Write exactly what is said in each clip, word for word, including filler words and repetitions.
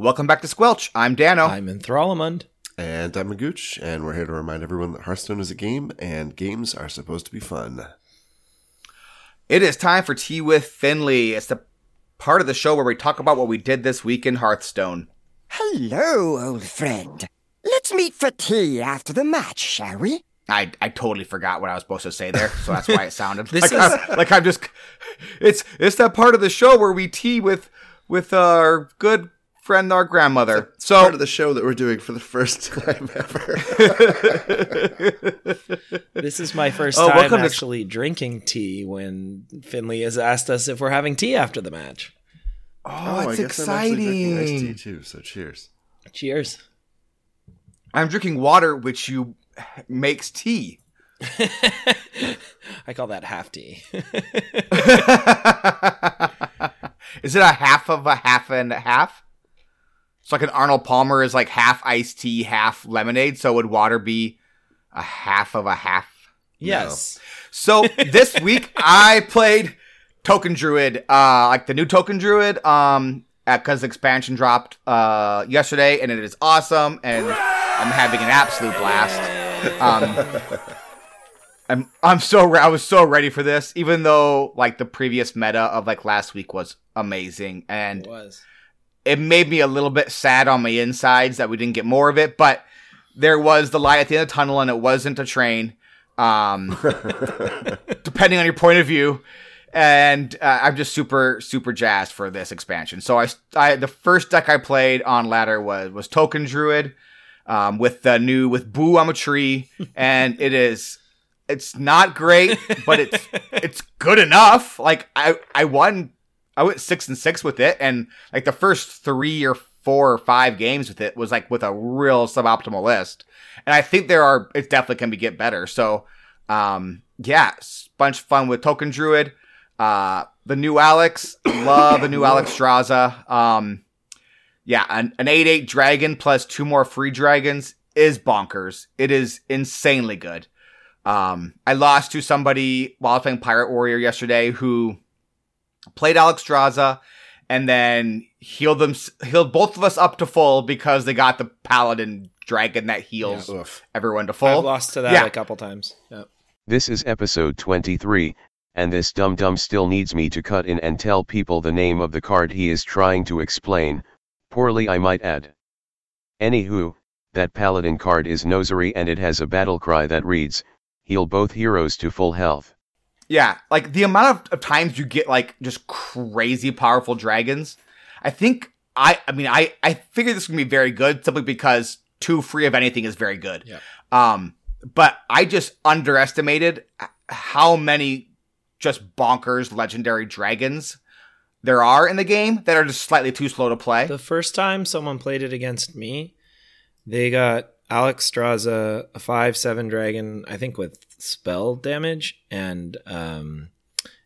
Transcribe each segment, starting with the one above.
Welcome back to Squelch. I'm Dano. I'm Enthralamund. And I'm Magooch, and we're here to remind everyone that Hearthstone is a game, and games are supposed to be fun. It is time for Tea with Finley. It's the part of the show where we talk about what we did this week in Hearthstone. Hello, old friend. Let's meet for tea after the match, shall we? I, I totally forgot what I was supposed to say there, so that's why it sounded this like, is... I'm, like I'm just... It's it's that part of the show where we tea with with our good friend, our grandmother. It's so part of the show that we're doing for the first time ever. This is my first oh, time actually to... drinking tea when Finley has asked us if we're having tea after the match. Oh, oh it's I guess exciting. I'm actually drinking iced tea too, so cheers. Cheers. I'm drinking water, which you... makes tea. I call that half tea. Is it a half of a half and a half? It's like an Arnold Palmer is like half iced tea, half lemonade. So would water be a half of a half? Yes. No. So this week I played Token Druid, uh, like the new Token Druid, um, because the expansion dropped uh, yesterday, and it is awesome, and I'm having an absolute blast. um, I'm I'm so re- I was so ready for this, even though like the previous meta of like last week was amazing, and it, was. it made me a little bit sad on my insides that we didn't get more of it. But there was the light at the end of the tunnel, and it wasn't a train, um, depending on your point of view. And uh, I'm just super super jazzed for this expansion. So I, I the first deck I played on ladder was was Token Druid. Um, with the new, with Boo on a Tree, and it is, it's not great, but it's it's good enough. Like, I, I won, I went six and six with it, and, like, the first three or four or five games with it was, like, with a real suboptimal list. And I think there are, it definitely can be get better. So, um, yeah, bunch of fun with Token Druid. Uh, the new Alex, love the new Alexstrasza. Um... Yeah, an eight eight dragon plus two more free dragons is bonkers. It is insanely good. Um, I lost to somebody, Wildfang Pirate Warrior, yesterday who played Alexstrasza and then healed them, healed both of us up to full because they got the Paladin dragon that heals yeah, everyone to full. I've lost to that yeah. a couple times. Yep. This is episode twenty-three, and this dum dum still needs me to cut in and tell people the name of the card he is trying to explain. Poorly, I might add. Anywho, that Paladin card is Nosery, and it has a battle cry that reads, heal both heroes to full health. Yeah, like the amount of, of times you get like just crazy powerful dragons. I think, I I mean, I, I figured this would be very good simply because two free of anything is very good. Yeah. Um, but I just underestimated how many just bonkers legendary dragons there are in the game that are just slightly too slow to play. The first time someone played it against me, they got Alexstrasza, a five seven dragon, I think with spell damage, and um,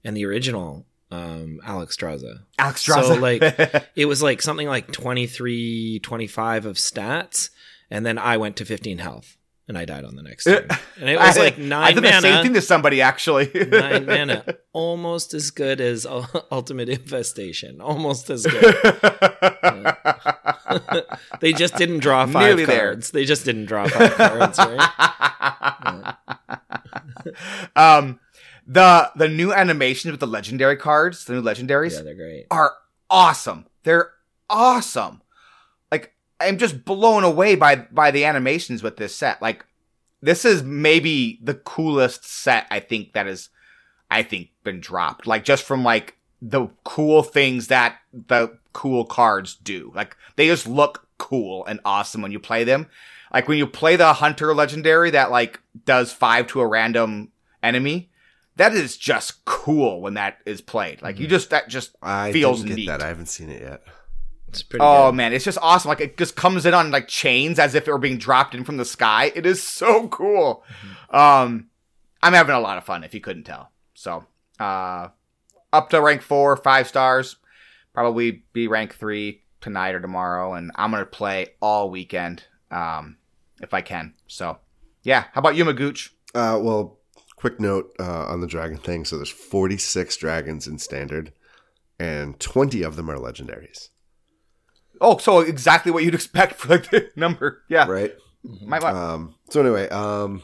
and the original um, Alexstrasza. Alexstrasza. So like, it was like something like twenty-three, twenty-five of stats, and then I went to fifteen health, and I died on the next turn. And it was I, like nine I did mana. The same thing to somebody, actually. nine mana. Almost as good as Ultimate Infestation. Almost as good. They just didn't draw five Nearly cards. There. They just didn't draw five cards, right? Yeah. um, the the new animations with the legendary cards, the new legendaries, yeah, they're great. Are awesome. They're awesome. I'm just blown away by, by the animations with this set. Like, this is maybe the coolest set I think that is, I think, been dropped. Like, just from, like, the cool things that the cool cards do. Like, they just look cool and awesome when you play them. Like, when you play the Hunter Legendary that, like, does five to a random enemy, that is just cool when that is played. Like, mm-hmm. you just, that just I feels didn't get neat. That. I haven't seen it yet. Oh good. Man, it's just awesome. Like it just comes in on like chains as if it were being dropped in from the sky. It is so cool. Mm-hmm. Um, I'm having a lot of fun if you couldn't tell. So uh, up to rank four, five stars. Probably be rank three tonight or tomorrow. And I'm going to play all weekend um, if I can. So yeah. How about you, Magooch? Uh, well, quick note uh, on the dragon thing. So there's forty-six dragons in standard and twenty of them are legendaries. Oh, so exactly what you'd expect for like the number. Yeah. Right. My um, so anyway, um,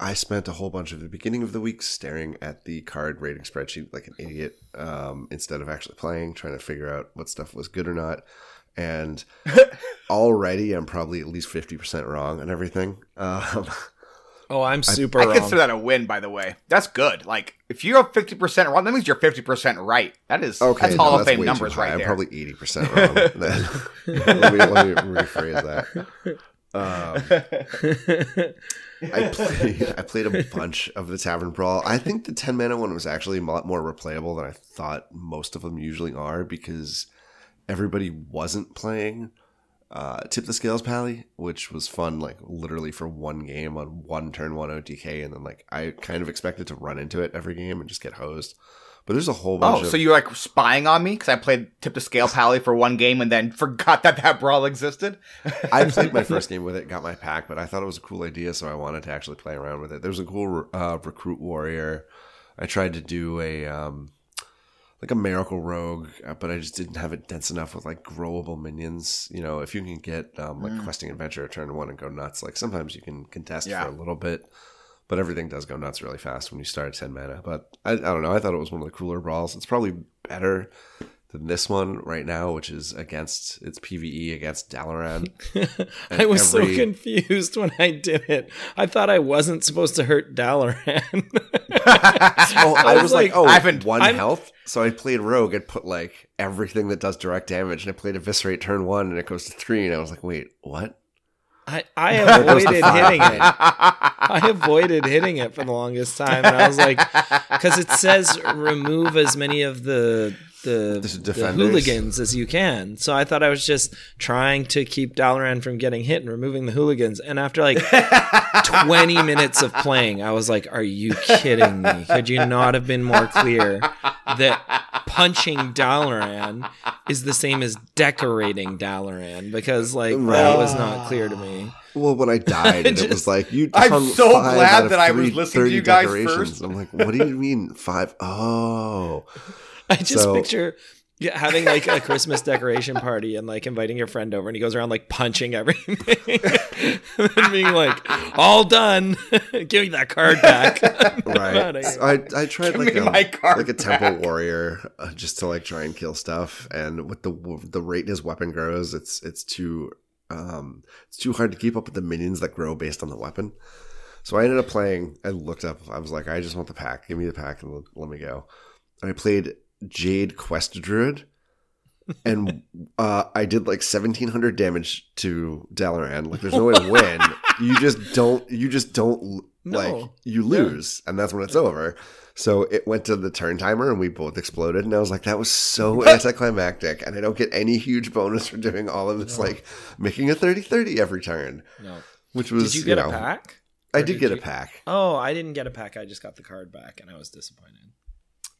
I spent a whole bunch of the beginning of the week staring at the card rating spreadsheet like an idiot um, instead of actually playing, trying to figure out what stuff was good or not. And already I'm probably at least fifty percent wrong on everything. Um, oh, I'm super I, wrong. I consider that a win, by the way. That's good. Like, if you have fifty percent wrong, that means you're fifty percent right. That is, okay, that's no, Hall of Fame numbers right there. I'm probably eighty percent wrong. let, me, let me rephrase that. Um, I played I played a bunch of the Tavern Brawl. I think the ten mana one was actually a lot more replayable than I thought most of them usually are because everybody wasn't playing uh, Tip the Scales Pally, which was fun like literally for one game on one turn one O T K, and then like I kind of expected to run into it every game and just get hosed. But there's a whole bunch oh, of... Oh, so you're like spying on me? Because I played Tip the Scale Pally for one game and then forgot that that brawl existed? I played my first game with it, got my pack, but I thought it was a cool idea, so I wanted to actually play around with it. There's a cool uh, Recruit Warrior. I tried to do a... Um, like a Miracle Rogue, but I just didn't have it dense enough with like growable minions. You know, if you can get um, like mm. Questing Adventure turn one and go nuts, like sometimes you can contest yeah. for a little bit. But everything does go nuts really fast when you start at ten mana. But I, I don't know. I thought it was one of the cooler brawls. It's probably better than this one right now, which is against it's P V E against Dalaran. I was every... so confused when I did it. I thought I wasn't supposed to hurt Dalaran. oh, I was, I was like, like, oh, I haven't one I'm... health. So I played Rogue and put like everything that does direct damage, and I played Eviscerate turn one, and it goes to three, and I was like, wait, what? I, I avoided hitting it. I avoided hitting it for the longest time. And I was like, because it says remove as many of the the, the hooligans as you can. So I thought I was just trying to keep Dalaran from getting hit and removing the hooligans. And after like twenty minutes of playing, I was like, are you kidding me? Could you not have been more clear that punching Dalaran is the same as decorating Dalaran? Because like right. that was not clear to me. Well, when I died, just, it was like, you I'm so glad that I was listening to you guys first. I'm like, what do you mean five? Oh, I just so, picture having like a Christmas decoration party and like inviting your friend over, and he goes around like punching everything and being like, all done. Give me that card back. Right. So I, I tried Give like a, like a temple warrior uh, just to like try and kill stuff. And with the the rate his weapon grows, it's it's too um it's too hard to keep up with the minions that grow based on the weapon. So I ended up playing. I looked up. I was like, I just want the pack. Give me the pack and let me go. And I played Jade Quest Druid, and uh, I did like seventeen hundred damage to Dalaran. Like, there's no way to win. You just don't. You just don't. No. Like, you lose, yeah. and that's when it's over. So it went to the turn timer, and we both exploded. And I was like, "That was so anticlimactic," and I don't get any huge bonus for doing all of this, no. like making a thirty thirty every turn. No, which was. Did you get you know, a pack? I did, did get you... a pack. Oh, I didn't get a pack. I just got the card back, and I was disappointed.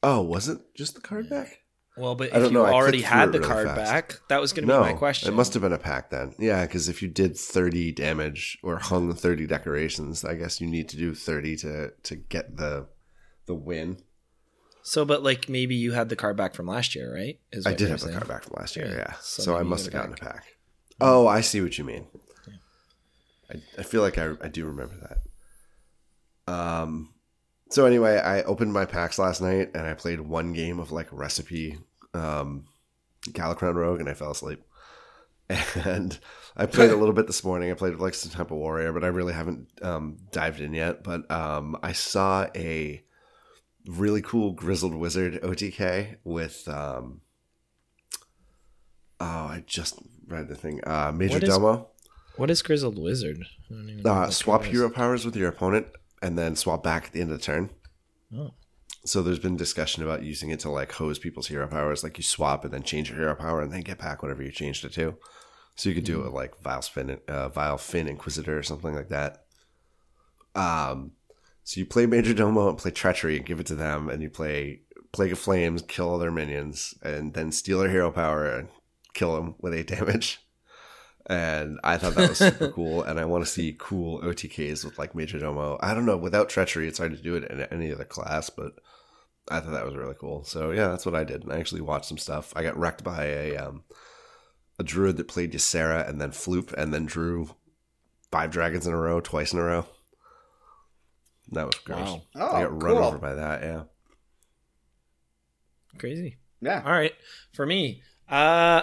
Oh, was it just the card yeah. back? Well, but if you know, already had the really card fast. back, that was going to no, be my question. It must have been a pack then. Yeah, because if you did thirty damage or hung thirty decorations, I guess you need to do thirty to, to get the the win. So, but like maybe you had the card back from last year, right? Is I did have saying. the card back from last year, yeah. yeah. So, so I must have gotten a pack. Oh, I see what you mean. Yeah. I, I feel like I, I do remember that. Um... So anyway, I opened my packs last night, and I played one game of like recipe um, Galakrond Rogue, and I fell asleep. And I played a little bit this morning. I played like some Temple Warrior, but I really haven't um, dived in yet. But um, I saw a really cool Grizzled Wizard O T K with um, oh, I just read the thing. Uh, Major what is, Domo. What is Grizzled Wizard? I don't even know uh, swap hero powers with your opponent. And then swap back at the end of the turn. Oh. So there's been discussion about using it to like hose people's hero powers. Like you swap and then change your hero power and then get back whatever you changed it to. So you could do mm-hmm. it with like Vile Finn, uh, Vile Finn Inquisitor or something like that. Um, so you play Major Domo and play Treachery and give it to them. And you play Plague of Flames, kill all their minions, and then steal their hero power and kill them with eight damage. And I thought that was super cool, and I want to see cool O T Ks with like Major Domo. I don't know, without Treachery, it's hard to do it in any other class, but I thought that was really cool. So yeah, that's what I did, and I actually watched some stuff. I got wrecked by a um, a druid that played Ysera and then Floop and then drew five dragons in a row, twice in a row. That was gross. Wow. Oh, I got cool. run over by that, yeah. Crazy. Yeah. All right. For me, uh,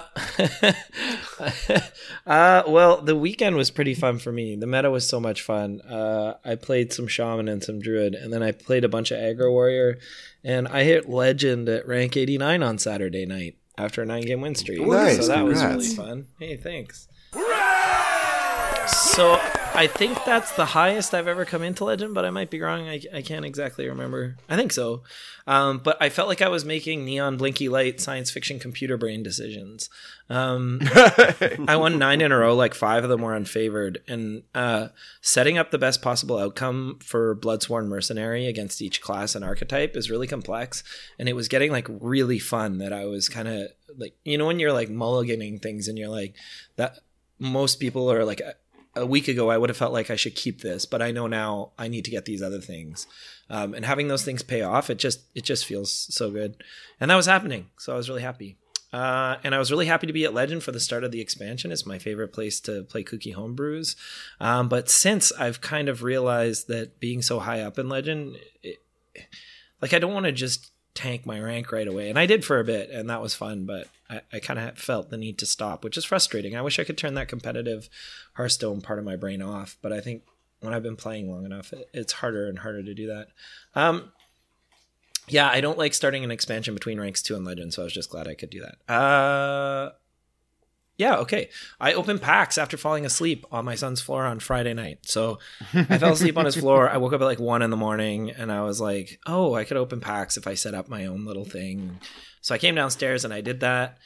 uh, well, the weekend was pretty fun for me. The meta was so much fun. Uh, I played some Shaman and some Druid, and then I played a bunch of Aggro Warrior, and I hit Legend at rank eighty-nine on Saturday night after a nine-game win streak. Nice. So that Congrats. was really fun. Hey, thanks. Hooray! So I think that's the highest I've ever come into Legend, but I might be wrong. I, I can't exactly remember. I think so. Um, but I felt like I was making neon blinky light science fiction computer brain decisions. Um, I won nine in a row, like five of them were unfavored. And uh, setting up the best possible outcome for Bloodsworn Mercenary against each class and archetype is really complex. And it was getting like really fun that I was kind of like, you know, when you're like mulliganing things and you're like, that most people are like, a week ago, I would have felt like I should keep this, but I know now I need to get these other things. Um, and having those things pay off, it just it just feels so good. And that was happening, so I was really happy. Uh, and I was really happy to be at Legend for the start of the expansion. It's my favorite place to play kooky homebrews. Um, but since I've kind of realized that being so high up in Legend, it, like I don't want to just tank my rank right away. And I did for a bit, and that was fun, but I, I kind of felt the need to stop, which is frustrating. I wish I could turn that competitive Hearthstone part of my brain off, but I think when I've been playing long enough, it, it's harder and harder to do that. Um, yeah, I don't like starting an expansion between ranks two and Legend, so I was just glad I could do that. Uh, yeah, okay. I opened packs after falling asleep on my son's floor on Friday night. So I fell asleep on his floor. I woke up at like one in the morning, and I was like, oh, I could open packs if I set up my own little thing. So I came downstairs and I did that.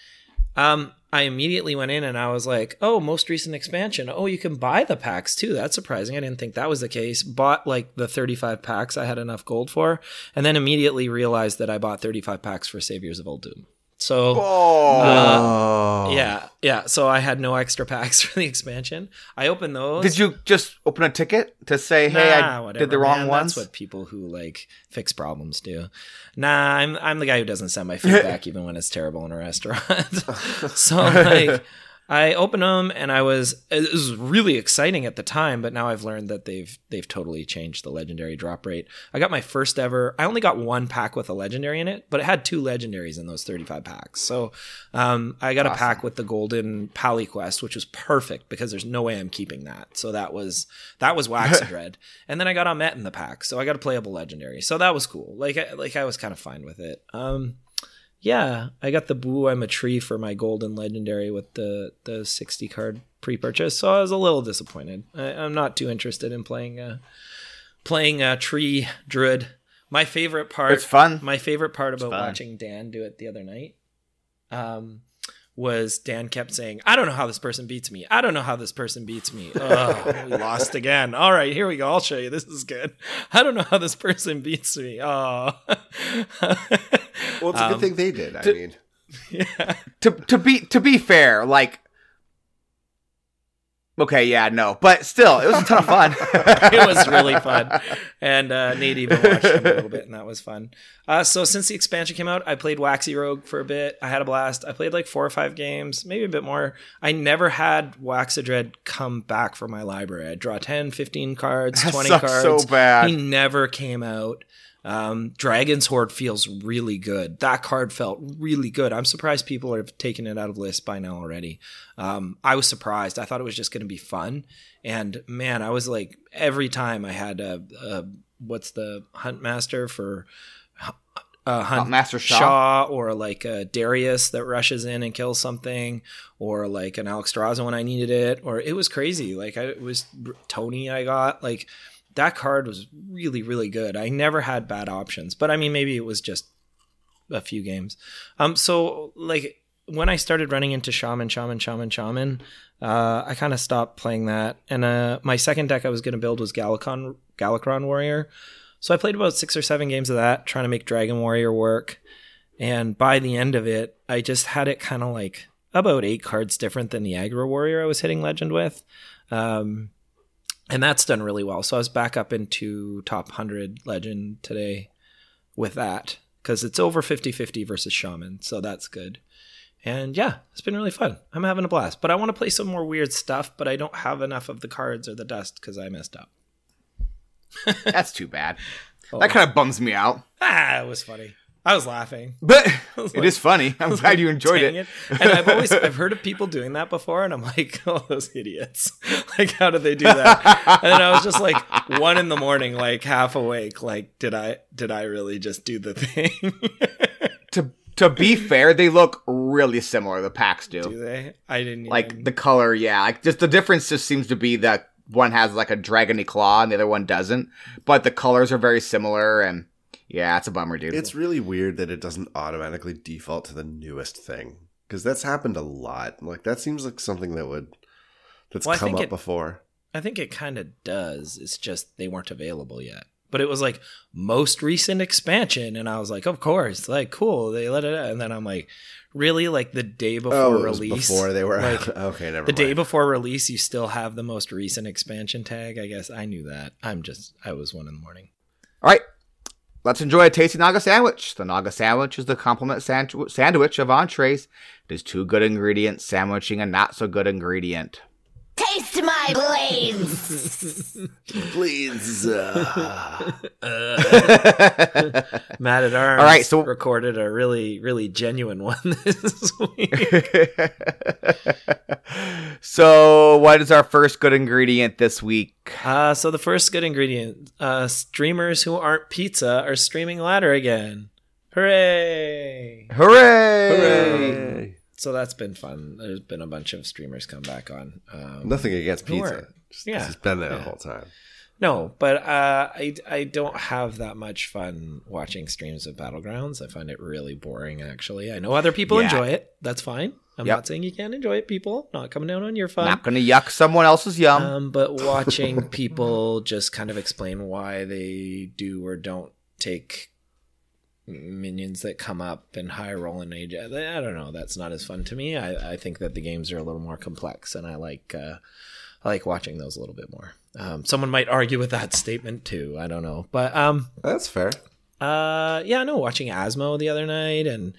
Um, I immediately went in and I was like, oh, most recent expansion. Oh, you can buy the packs too. That's surprising. I didn't think that was the case. Bought like the thirty-five packs I had enough gold for, and then immediately realized that I bought thirty-five packs for Saviors of Old Doom. So, oh. uh, yeah, yeah. So I had no extra packs for the expansion. I opened those. Did you just open a ticket to say, hey, nah, I whatever, did the wrong man, ones? That's what people who like fix problems do. Nah, I'm I'm the guy who doesn't send my feedback even when it's terrible in a restaurant. So like, I opened them and I was it was really exciting at the time, but now I've learned that they've they've totally changed the legendary drop rate. I got my first ever. I only got one pack with a legendary in it, but it had two legendaries in those thirty-five packs. So um, I got awesome. a pack with the golden Pally quest, which was perfect because there's no way I'm keeping that. So that was that was Waxadred, and then I got Amet in the pack, so I got a playable legendary. So that was cool. Like I, like I was kind of fine with it. Um, Yeah, I got the Boo on a Tree for my golden legendary with the, the sixty card pre-purchase, so I was a little disappointed. I, I'm not too interested in playing a, playing a tree druid. My favorite part, it's fun. My favorite part about watching Dan do it the other night, um, was Dan kept saying, "I don't know how this person beats me. I don't know how this person beats me. Oh, we lost again. All right, here we go. I'll show you. This is good. I don't know how this person beats me. Oh." Well, it's a good um, thing they did. I to, mean, yeah. to to be to be fair, like, okay, yeah, no, but still, it was a ton of fun. It was really fun, and uh, Nate even watched him a little bit, and that was fun. Uh, so since the expansion came out, I played Waxy Rogue for a bit. I had a blast. I played like four or five games, maybe a bit more. I never had Waxadred come back from my library. I draw ten, fifteen cards, that twenty cards. So bad. He never came out. Um, Dragon's Horde feels really good. That card felt really good. I'm surprised people have taken it out of lists by now already. Um, I was surprised. I thought it was just going to be fun. And man, I was like, every time I had a, a what's the Huntmaster for uh, Hunt Master Shaw. Shaw or like a Darius that rushes in and kills something, or like an Alexstrasza when I needed it, or it was crazy. Like I it was Tony I got like. That card was really, really good. I never had bad options, but I mean, maybe it was just a few games. Um, so like when I started running into Shaman, Shaman, Shaman, Shaman, uh, I kind of stopped playing that. And uh, my second deck I was going to build was Galakrond, Galakrond Warrior. So I played about six or seven games of that, trying to make Dragon Warrior work. And by the end of it, I just had it kind of like about eight cards different than the Aggro Warrior I was hitting Legend with. Um, And that's done really well. So I was back up into top one hundred Legend today with that, because it's over fifty-fifty versus Shaman. So that's good. And yeah, it's been really fun. I'm having a blast. But I want to play some more weird stuff, but I don't have enough of the cards or the dust because I messed up. That's too bad. Oh. That kind of bums me out. Ah, it was funny. I was laughing. But was like, it is funny. I'm glad like, you enjoyed it. it. And I've always I've heard of people doing that before, and I'm like, oh, those idiots. Like, how do they do that? And then I was just like one in the morning, like half awake, like, did I did I really just do the thing? to to be fair, they look really similar, the packs do. Do they? I didn't even... Like the color, yeah. Like just the difference just seems to be that one has like a dragony claw and the other one doesn't. But the colors are very similar, and yeah, it's a bummer, dude. It's really weird that it doesn't automatically default to the newest thing, because that's happened a lot. Like that seems like something that would that's well, come up it, before. I think it kind of does. It's just they weren't available yet. But it was like most recent expansion, and I was like, of course, like cool. They let it out, and then I'm like, really, like the day before oh, release, before they were like, okay, never. The mind. Day before release, you still have the most recent expansion tag. I guess I knew that. I'm just, I was one in the morning. All right. Let's enjoy a tasty Naga sandwich. The Naga sandwich is the complement sandwich of entrees. It is two good ingredients sandwiching a not-so-good ingredient. Taste my blades! Please. Uh, uh. Matt at Arms All right, so- recorded a really, really genuine one this week. So what is our first good ingredient this week? Uh, so the first good ingredient, uh, streamers who aren't pizza are streaming ladder again. Hooray! Hooray! Hooray! So that's been fun. There's been a bunch of streamers come back on. Um, Nothing against pizza. Just, yeah. It's been there yeah. the whole time. No, but uh, I, I don't have that much fun watching streams of Battlegrounds. I find it really boring, actually. I know other people yeah. enjoy it. That's fine. I'm yep. not saying you can't enjoy it, people. Not coming down on your fun. Not going to yuck someone else's yum. Um, but watching people just kind of explain why they do or don't take minions that come up and high roll and age, I don't know. That's not as fun to me. I, I think that the games are a little more complex, and I like uh, I like watching those a little bit more. Um, someone might argue with that statement too. I don't know. But um, that's fair. Uh, yeah, no, watching Asmo the other night and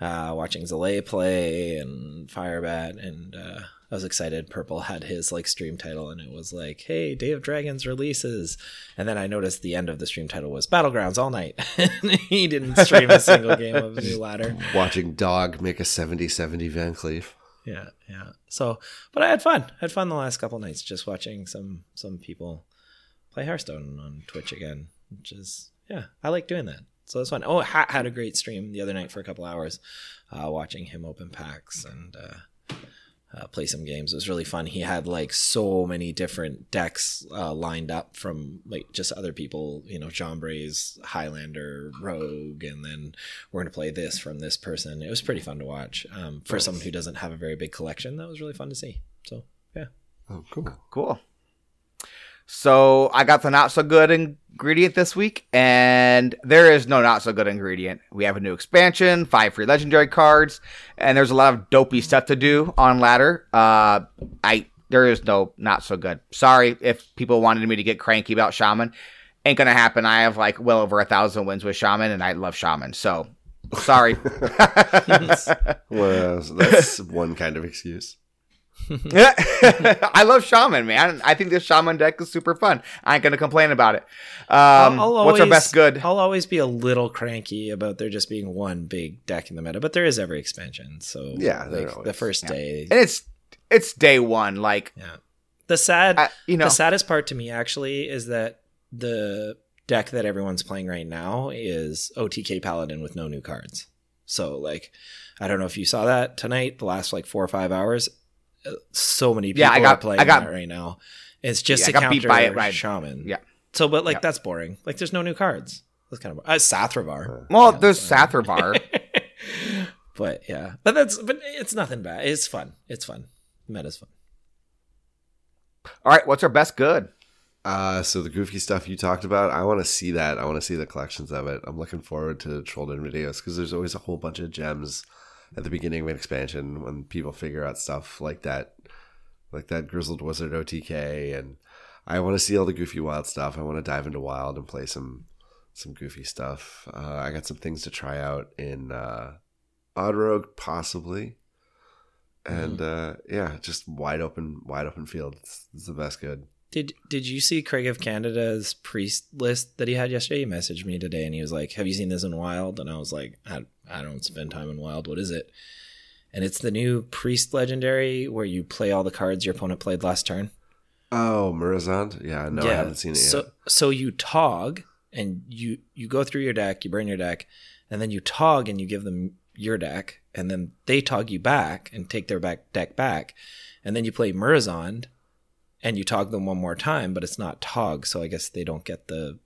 uh, watching Zelay play and Firebat, and uh, I was excited. Purple had his like stream title, and it was like, hey, Day of Dragons releases. And then I noticed the end of the stream title was Battlegrounds all night. He didn't stream a single game of New Ladder. Watching Dog make a seventy seventy Van Cleef. Yeah, yeah. So, but I had fun. I had fun the last couple nights just watching some some people play Hearthstone on Twitch again, which is... Yeah, I like doing that. So that's fun. Oh, Hat had a great stream the other night for a couple hours, uh, watching him open packs and uh, uh, play some games. It was really fun. He had like so many different decks uh, lined up from like just other people, you know, Jambre's Highlander Rogue, and then we're going to play this from this person. It was pretty fun to watch. Um, for nice. Someone who doesn't have a very big collection, that was really fun to see. So, yeah. Oh, cool. Cool. So I got the not-so-good ingredient this week, and there is no not-so-good ingredient. We have a new expansion, five free legendary cards, and there's a lot of dopey stuff to do on Ladder. Uh, I there is no not-so-good. Sorry if people wanted me to get cranky about Shaman. Ain't gonna happen. I have, like, well over a thousand wins with Shaman, and I love Shaman, so sorry. Well, that's one kind of excuse. I love Shaman, man. I think this Shaman deck is super fun. I ain't gonna complain about it. Um, always, what's our best good? I'll always be a little cranky about there just being one big deck in the meta, but there is every expansion. So yeah, like always, the first yeah. day, and it's it's day one. Like yeah. the sad, I, you know, the saddest part to me actually is that the deck that everyone's playing right now is O T K Paladin with no new cards. So like, I don't know if you saw that tonight. The last like four or five hours. So many people yeah, I got, are playing I got, that right now. It's just yeah, a counter by it, right. Shaman. Yeah. So, but like yeah. that's boring. Like, there's no new cards. That's kind of uh, Sathravar. Well, yeah, there's Sathravar. But yeah, but that's but it's nothing bad. It's fun. It's fun. Meta's fun. All right, what's our best good? Uh, so the goofy stuff you talked about, I want to see that. I want to see the collections of it. I'm looking forward to trolled in videos because there's always a whole bunch of gems at the beginning of an expansion when people figure out stuff like that, like that Grizzled Wizard O T K. And I want to see all the goofy Wild stuff. I want to dive into Wild and play some some goofy stuff. Uh, I got some things to try out in uh, Odd Rogue, possibly. And mm. uh, yeah, just wide open, wide open field. It's, it's the best good. Did Did you see Craig of Canada's priest list that he had yesterday? He messaged me today and he was like, "Have you seen this in Wild?" And I was like, I, I don't spend time in Wild. What is it? And it's the new priest legendary where you play all the cards your opponent played last turn. Oh, Murazond? Yeah, no, yeah. I haven't seen it so, yet. So you Tog and you, you go through your deck, you burn your deck, and then you Tog and you give them your deck, and then they Tog you back and take their back deck back, and then you play Murazond and you Tog them one more time, but it's not Tog, so I guess they don't get the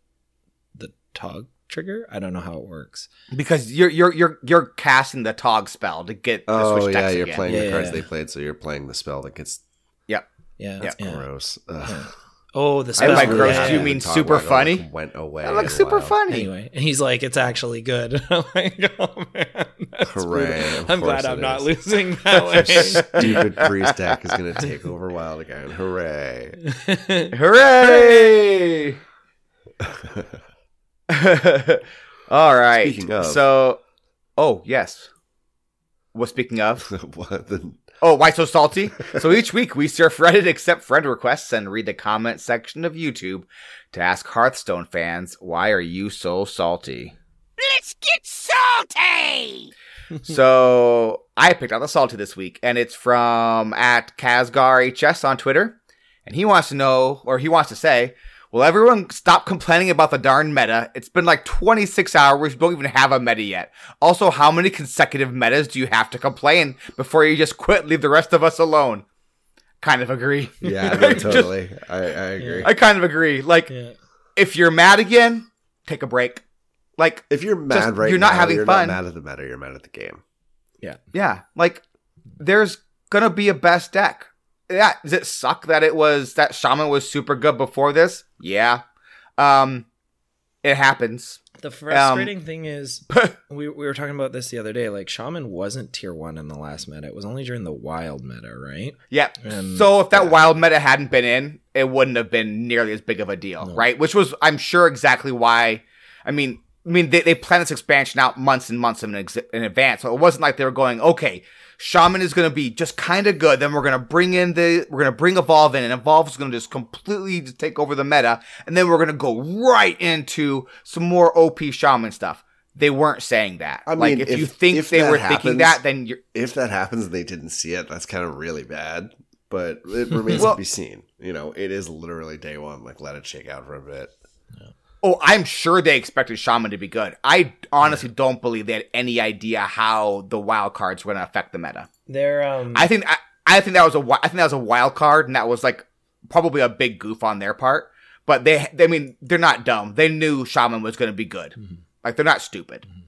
the Tog trigger. I don't know how it works because you're you're you're you're casting the Tog spell to get the oh switch yeah decks you're again. Playing yeah, the cards yeah. they played, so you're playing the spell that gets yep yeah that's yeah. gross yeah. Oh, the spell. By gross yeah. you mean super funny like went away that looks super wild. funny anyway, and he's like, it's actually good. I'm like, oh man, that's hooray, I'm glad I'm not is. losing that way. Stupid priest deck is gonna take over Wild again. Hooray. Hooray. All right. Speaking of, so, oh yes. Well, speaking of, what the... oh, why so salty? So each week we surf Reddit, accept friend requests, and read the comment section of YouTube to ask Hearthstone fans, "Why are you so salty?" Let's get salty. So I picked out the salty this week, and it's from at Kazgar H S on Twitter, and he wants to know, or he wants to say, "Will everyone stop complaining about the darn meta? It's been like twenty-six hours. We don't even have a meta yet. Also, how many consecutive metas do you have to complain before you just quit? Leave the rest of us alone." Kind of agree. Yeah, I mean, totally. just, I, I agree. I kind of agree. Like, yeah. If you're mad again, take a break. Like, if you're mad just, right you're not now, having you're fun. Not mad at the meta. You're mad at the game. Yeah. Yeah. Like, there's gonna be a best deck. Yeah, does it suck that it was that Shaman was super good before this? Yeah, um, it happens. The frustrating um, thing is, we we were talking about this the other day. Like, Shaman wasn't tier one in the last meta; it was only during the Wild meta, right? Yeah. And, so if that yeah. Wild meta hadn't been in, it wouldn't have been nearly as big of a deal, no. right? Which was, I'm sure, exactly why. I mean, I mean, they they planned this expansion out months and months in ex- in advance, so it wasn't like they were going, okay, Shaman is going to be just kind of good. Then we're going to bring in the, we're going to bring Evolve in, and Evolve is going to just completely take over the meta. And then we're going to go right into some more O P Shaman stuff. They weren't saying that. I like, mean, if, if you think if they were happens, thinking that, then you're. If that happens and they didn't see it, that's kind of really bad. But it remains well, to be seen. You know, it is literally day one. Like, let it shake out for a bit. Yeah. Oh, I'm sure they expected Shaman to be good. I honestly don't believe they had any idea how the wild cards were going to affect the meta. They're, um... I think I, I think that was a I think that was a wild card, and that was like probably a big goof on their part. But they, they I mean, they're not dumb. They knew Shaman was going to be good. Mm-hmm. Like, they're not stupid, mm-hmm.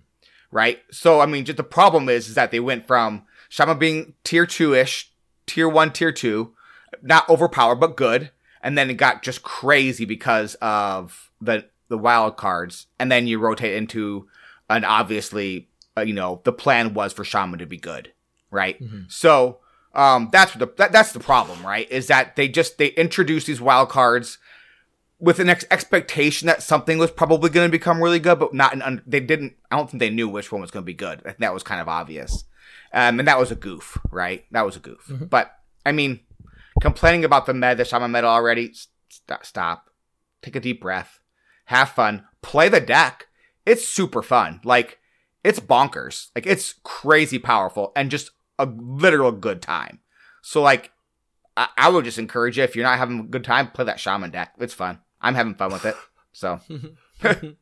right? So I mean, just the problem is, is that they went from Shaman being tier two ish, tier one, tier two, not overpowered but good, and then it got just crazy because of the the wild cards, and then you rotate into an obviously, uh, you know, the plan was for Shaman to be good, right? Mm-hmm. So um, that's the that, that's the problem, right? Is that they just they introduced these wild cards with an ex- expectation that something was probably going to become really good, but not an un- they didn't. I don't think they knew which one was going to be good. I think that was kind of obvious, um, and that was a goof, right? That was a goof. Mm-hmm. But I mean, complaining about the med, the Shaman med already. St- stop. Take a deep breath. Have fun. Play the deck. It's super fun. Like, it's bonkers. Like, it's crazy powerful and just a literal good time. So, like, I, I would just encourage you, if you're not having a good time, play that Shaman deck. It's fun. I'm having fun with it. So. If you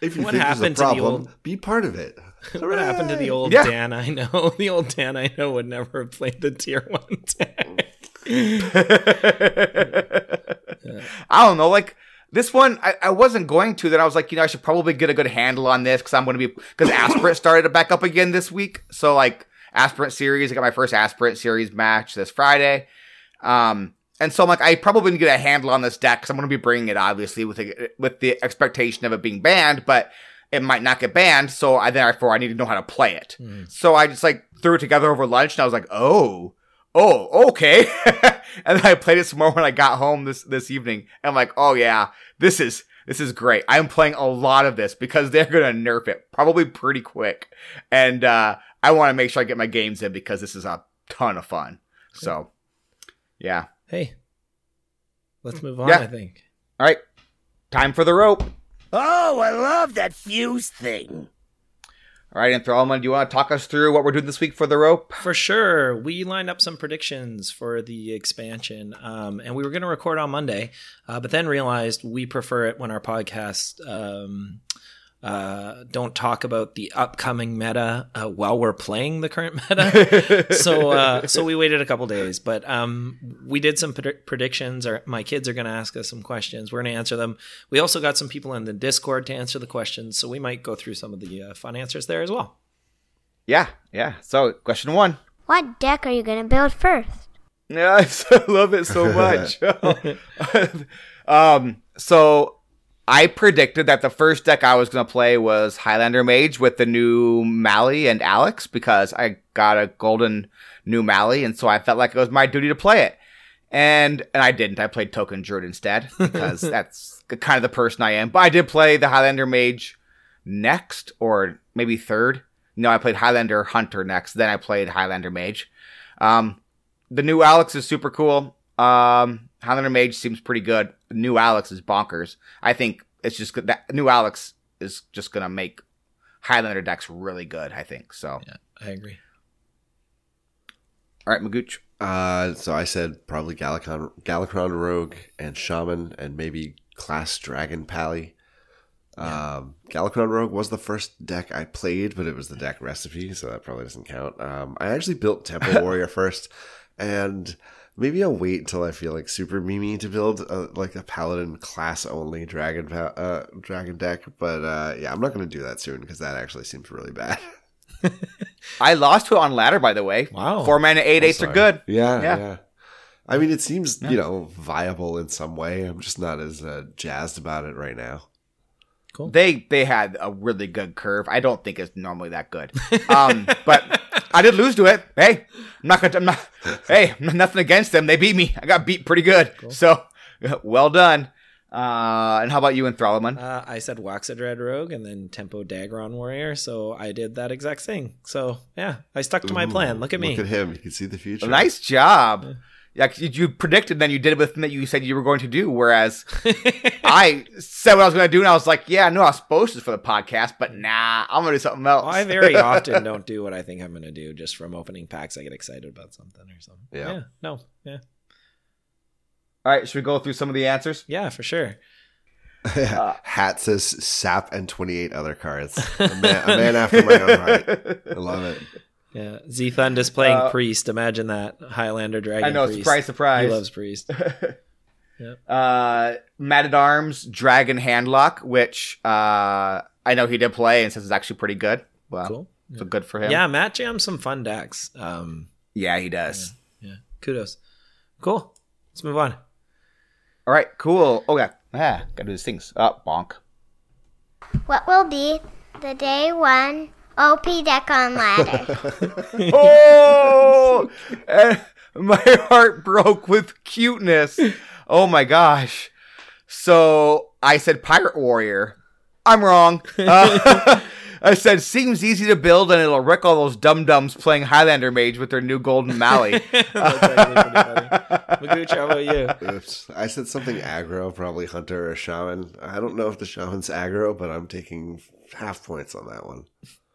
what think happened there's a problem, to the old, be part of it. What Hooray! happened to the old yeah. Dan I know? The old Dan I know would never have played the tier one deck. I don't know. Like, this one, I, I wasn't going to. Then I was like, you know, I should probably get a good handle on this because I'm going to be because Aspirant started to back up again this week. So, like, Aspirant Series, I got my first Aspirant Series match this Friday, um, and so I'm like, I probably need to get a handle on this deck because I'm going to be bringing it, obviously, with a, with the expectation of it being banned, but it might not get banned. So I therefore I need to know how to play it. Mm. So I just like threw it together over lunch, and I was like, oh. Oh, okay. And then I played it some more when I got home this, this evening. And I'm like, oh yeah, this is, this is great. I'm playing a lot of this because they're going to nerf it probably pretty quick. And, uh, I want to make sure I get my games in because this is a ton of fun. Okay. So, yeah. Hey, let's move on, yeah. I think. All right. Time for the rope. Oh, I love that fuse thing. All right, Enthralma, do you want to talk us through what we're doing this week for the rope? For sure. We lined up some predictions for the expansion, um, and we were going to record on Monday, uh, but then realized we prefer it when our podcast um, uh, don't talk about the upcoming meta uh, while we're playing the current meta. so uh, so we waited a couple days, but um, we did some pred- predictions. Our, my kids are going to ask us some questions. We're going to answer them. We also got some people in the Discord to answer the questions, so we might go through some of the uh, fun answers there as well. Yeah, yeah. So, question one. What deck are you going to build first? Yeah, I so love it so much. um, so, I predicted that the first deck I was going to play was Highlander Mage with the new Mally and Alex, because I got a golden new Mally, and so I felt like it was my duty to play it. And and I didn't. I played Token Druid instead, because that's kind of the person I am. But I did play the Highlander Mage next, or maybe third. No, I played Highlander Hunter next. Then I played Highlander Mage. Um, the new Alex is super cool. Um, Highlander Mage seems pretty good. New Alex is bonkers. I think it's just good. That new Alex is just going to make Highlander decks really good, I think. So yeah, I agree. All right, Magooch. Uh, so I said probably Galakrond, Galakrond Rogue and Shaman and maybe Class Dragon Pally. Yeah. Um, Galakrond Rogue was the first deck I played, but it was the deck recipe, so that probably doesn't count. Um, I actually built Temple Warrior first, and maybe I'll wait until I feel like super memey to build a, like a Paladin class only Dragon uh, Dragon deck. But uh, yeah, I'm not going to do that soon because that actually seems really bad. I lost to it on ladder, by the way. Wow, four mana eight eights are good. Yeah, yeah. yeah. I mean, it seems yeah. you know viable in some way. I'm just not as uh, jazzed about it right now. Cool. They they had a really good curve. I don't think it's normally that good, um, but I did lose to it. Hey, I'm not gonna. I'm not. Hey, nothing against them. They beat me. I got beat pretty good. Cool. So well done. Uh, and how about you and Thralaman? Uh, I said Waxadred Rogue and then Tempo Dagron Warrior. So I did that exact thing. So yeah, I stuck to my Ooh, plan. Look at me. Look at him. You can see the future. Nice job. Yeah. Like you predicted, then you did it with that you said you were going to do. Whereas I said what I was going to do, and I was like, "Yeah, no, I was supposed to for the podcast, but nah, I'm going to do something else." Well, I very often don't do what I think I'm going to do. Just from opening packs, I get excited about something or something. Yeah. yeah, no, yeah. All right, should we go through some of the answers? Yeah, for sure. uh, Hat says sap and twenty-eight other cards. A man, a man after my own heart. I love it. Yeah, Z Thund is playing uh, Priest. Imagine that. Highlander Dragon Priest. I know, Priest. Surprise, surprise. He loves Priest. yep. uh, Mat-at-Arms, Dragon Handlock, which uh, I know he did play and says it's actually pretty good. Wow. Cool. Yeah. So good for him. Yeah, Matt jams some fun decks. Um, yeah, he does. Yeah, yeah. Kudos. Cool. Let's move on. All right, cool. Okay. Yeah, gotta do these things. Oh, bonk. What will be the day one O P deck on ladder? Oh! My heart broke with cuteness. Oh my gosh. So I said Pirate Warrior. I'm wrong. Uh, I said seems easy to build and it'll wreck all those dum-dums playing Highlander Mage with their new golden Mally. That's actually pretty funny. Magucha, how about you? Oops. I said something aggro, probably Hunter or Shaman. I don't know if the Shaman's aggro, but I'm taking half points on that one.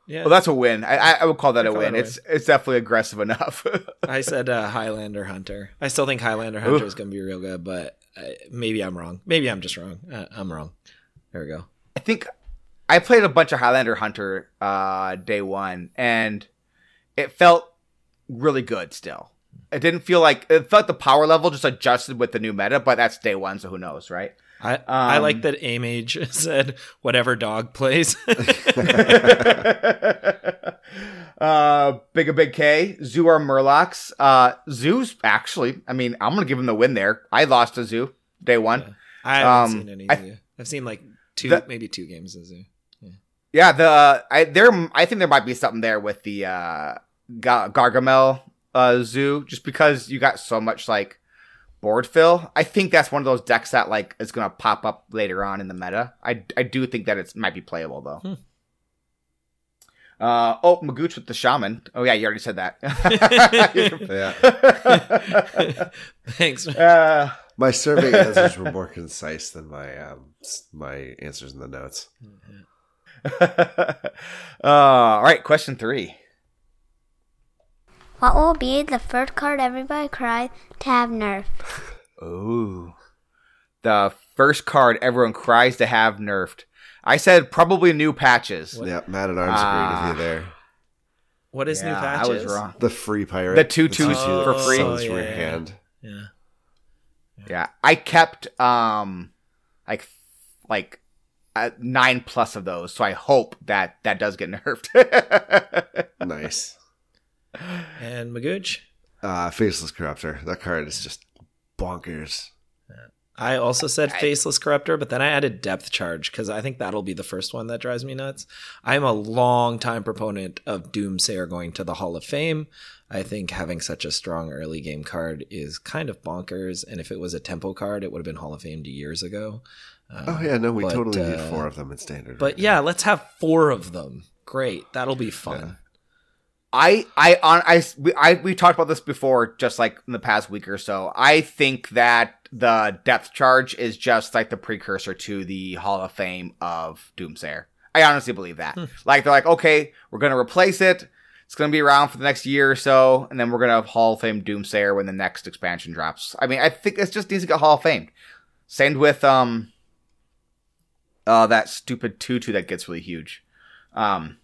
Yeah. Well, that's a win. I I would call that a win. a win. It's it's definitely aggressive enough. I said uh, Highlander Hunter. I still think Highlander Hunter Ooh. is going to be real good, but I, maybe I'm wrong. Maybe I'm just wrong. Uh, I'm wrong. There we go. I think I played a bunch of Highlander Hunter uh, day one, and it felt really good still. It didn't feel like – it felt the power level just adjusted with the new meta, but that's day one, so who knows, right? I, um, I like that A-Mage said, whatever dog plays. uh, Big a Big K, Zoo or Murlocs. Uh, Zoo's actually, I mean, I'm going to give him the win there. I lost to Zoo day one. Yeah. I haven't um, seen any I, of you. I've seen like two, the, maybe two games of Zoo. Yeah, yeah the, I, there, I think there might be something there with the uh, Gar- Gargamel uh, Zoo, just because you got so much like board fill. I think that's one of those decks that like is going to pop up later on in the meta. I, I do think that it might be playable though. Hmm. Uh, oh, Magooch with the Shaman. Oh, yeah, you already said that. Yeah. Thanks. Uh, my survey answers were more concise than my um, my answers in the notes. uh, all right, question three. What will be the first card everybody cried to have nerfed? Ooh. The first card everyone cries to have nerfed. I said probably new patches. What? Yeah, Matt at Arms uh, agreed with you there. What is yeah, new patches? I was wrong. The free pirate. The two two two, two, oh, for free. Oh, yeah, yeah. Hand. Yeah. yeah. Yeah. I kept um like like uh, nine plus of those, so I hope that that does get nerfed. Nice. And Magooch? Uh, Faceless Corruptor. That card is just bonkers. I also said Faceless Corruptor, but then I added Depth Charge because I think that'll be the first one that drives me nuts. I'm a long-time proponent of Doomsayer going to the Hall of Fame. I think having such a strong early game card is kind of bonkers, and if it was a tempo card, it would have been Hall of Famed years ago. Uh, oh, yeah, no, we but, totally uh, need four of them in Standard. But, right yeah, now. Let's have four of them. Great. That'll be fun. Yeah. I I on I we I we talked about this before, just like in the past week or so. I think that the Depth Charge is just like the precursor to the Hall of Fame of Doomsayer. I honestly believe that. Hmm. Like they're like, okay, we're gonna replace it. It's gonna be around for the next year or so, and then we're gonna have Hall of Fame Doomsayer when the next expansion drops. I mean, I think it just needs to get Hall of Famed. Same with um, uh, that stupid two two that gets really huge. Um,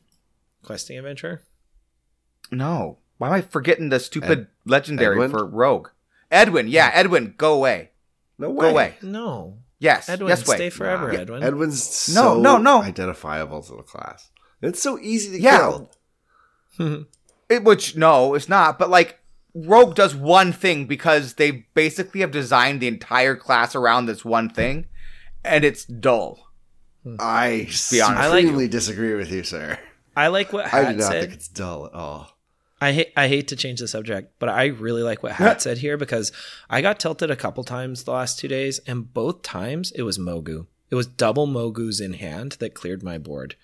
Questing Adventure. No. Why am I forgetting the stupid Ed- legendary Edwin? For Rogue? Edwin, yeah, Edwin, go away. No way. Go away. No. Yes. Edwin, yes, stay forever, nah. Edwin. Edwin's so no, no, no. identifiable to the class. It's so easy to yeah. kill. it, which, no, it's not. But, like, Rogue does one thing because they basically have designed the entire class around this one thing, and it's dull. I completely like- disagree with you, sir. I like what Hat said. I do not said. think it's dull at all. I hate, I hate to change the subject, but I really like what Hat said here because I got tilted a couple times the last two days, and both times it was Mogu. It was double Mogus in hand that cleared my board.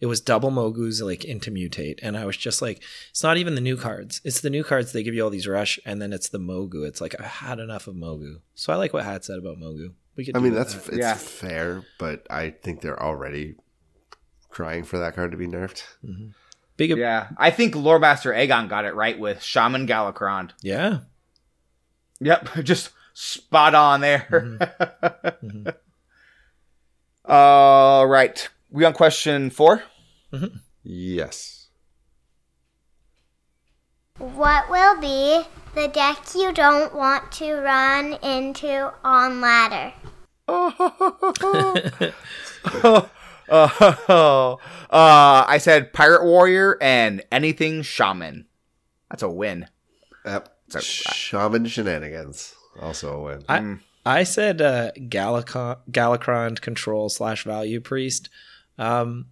It was double Mogus like into Mutate, and I was just like, it's not even the new cards. It's the new cards. They give you all these rush, and then it's the Mogu. It's like, I've had enough of Mogu. So I like what Hat said about Mogu. We could I mean, that's that. it's yeah. fair, but I think they're already crying for that card to be nerfed. Mm-hmm. Big ab- yeah, I think Loremaster Aegon got it right with Shaman Galakrond. Yeah. Yep, just spot on there. Mm-hmm. Mm-hmm. All right. We on question four? Mm-hmm. Yes. What will be the deck you don't want to run into on ladder? Oh, Oh, uh, I said Pirate Warrior and anything Shaman. That's a win. Yep. A, Shaman shenanigans. Also a win. I, mm. I said uh, Galakrond, Galakrond Control slash Value Priest. Um,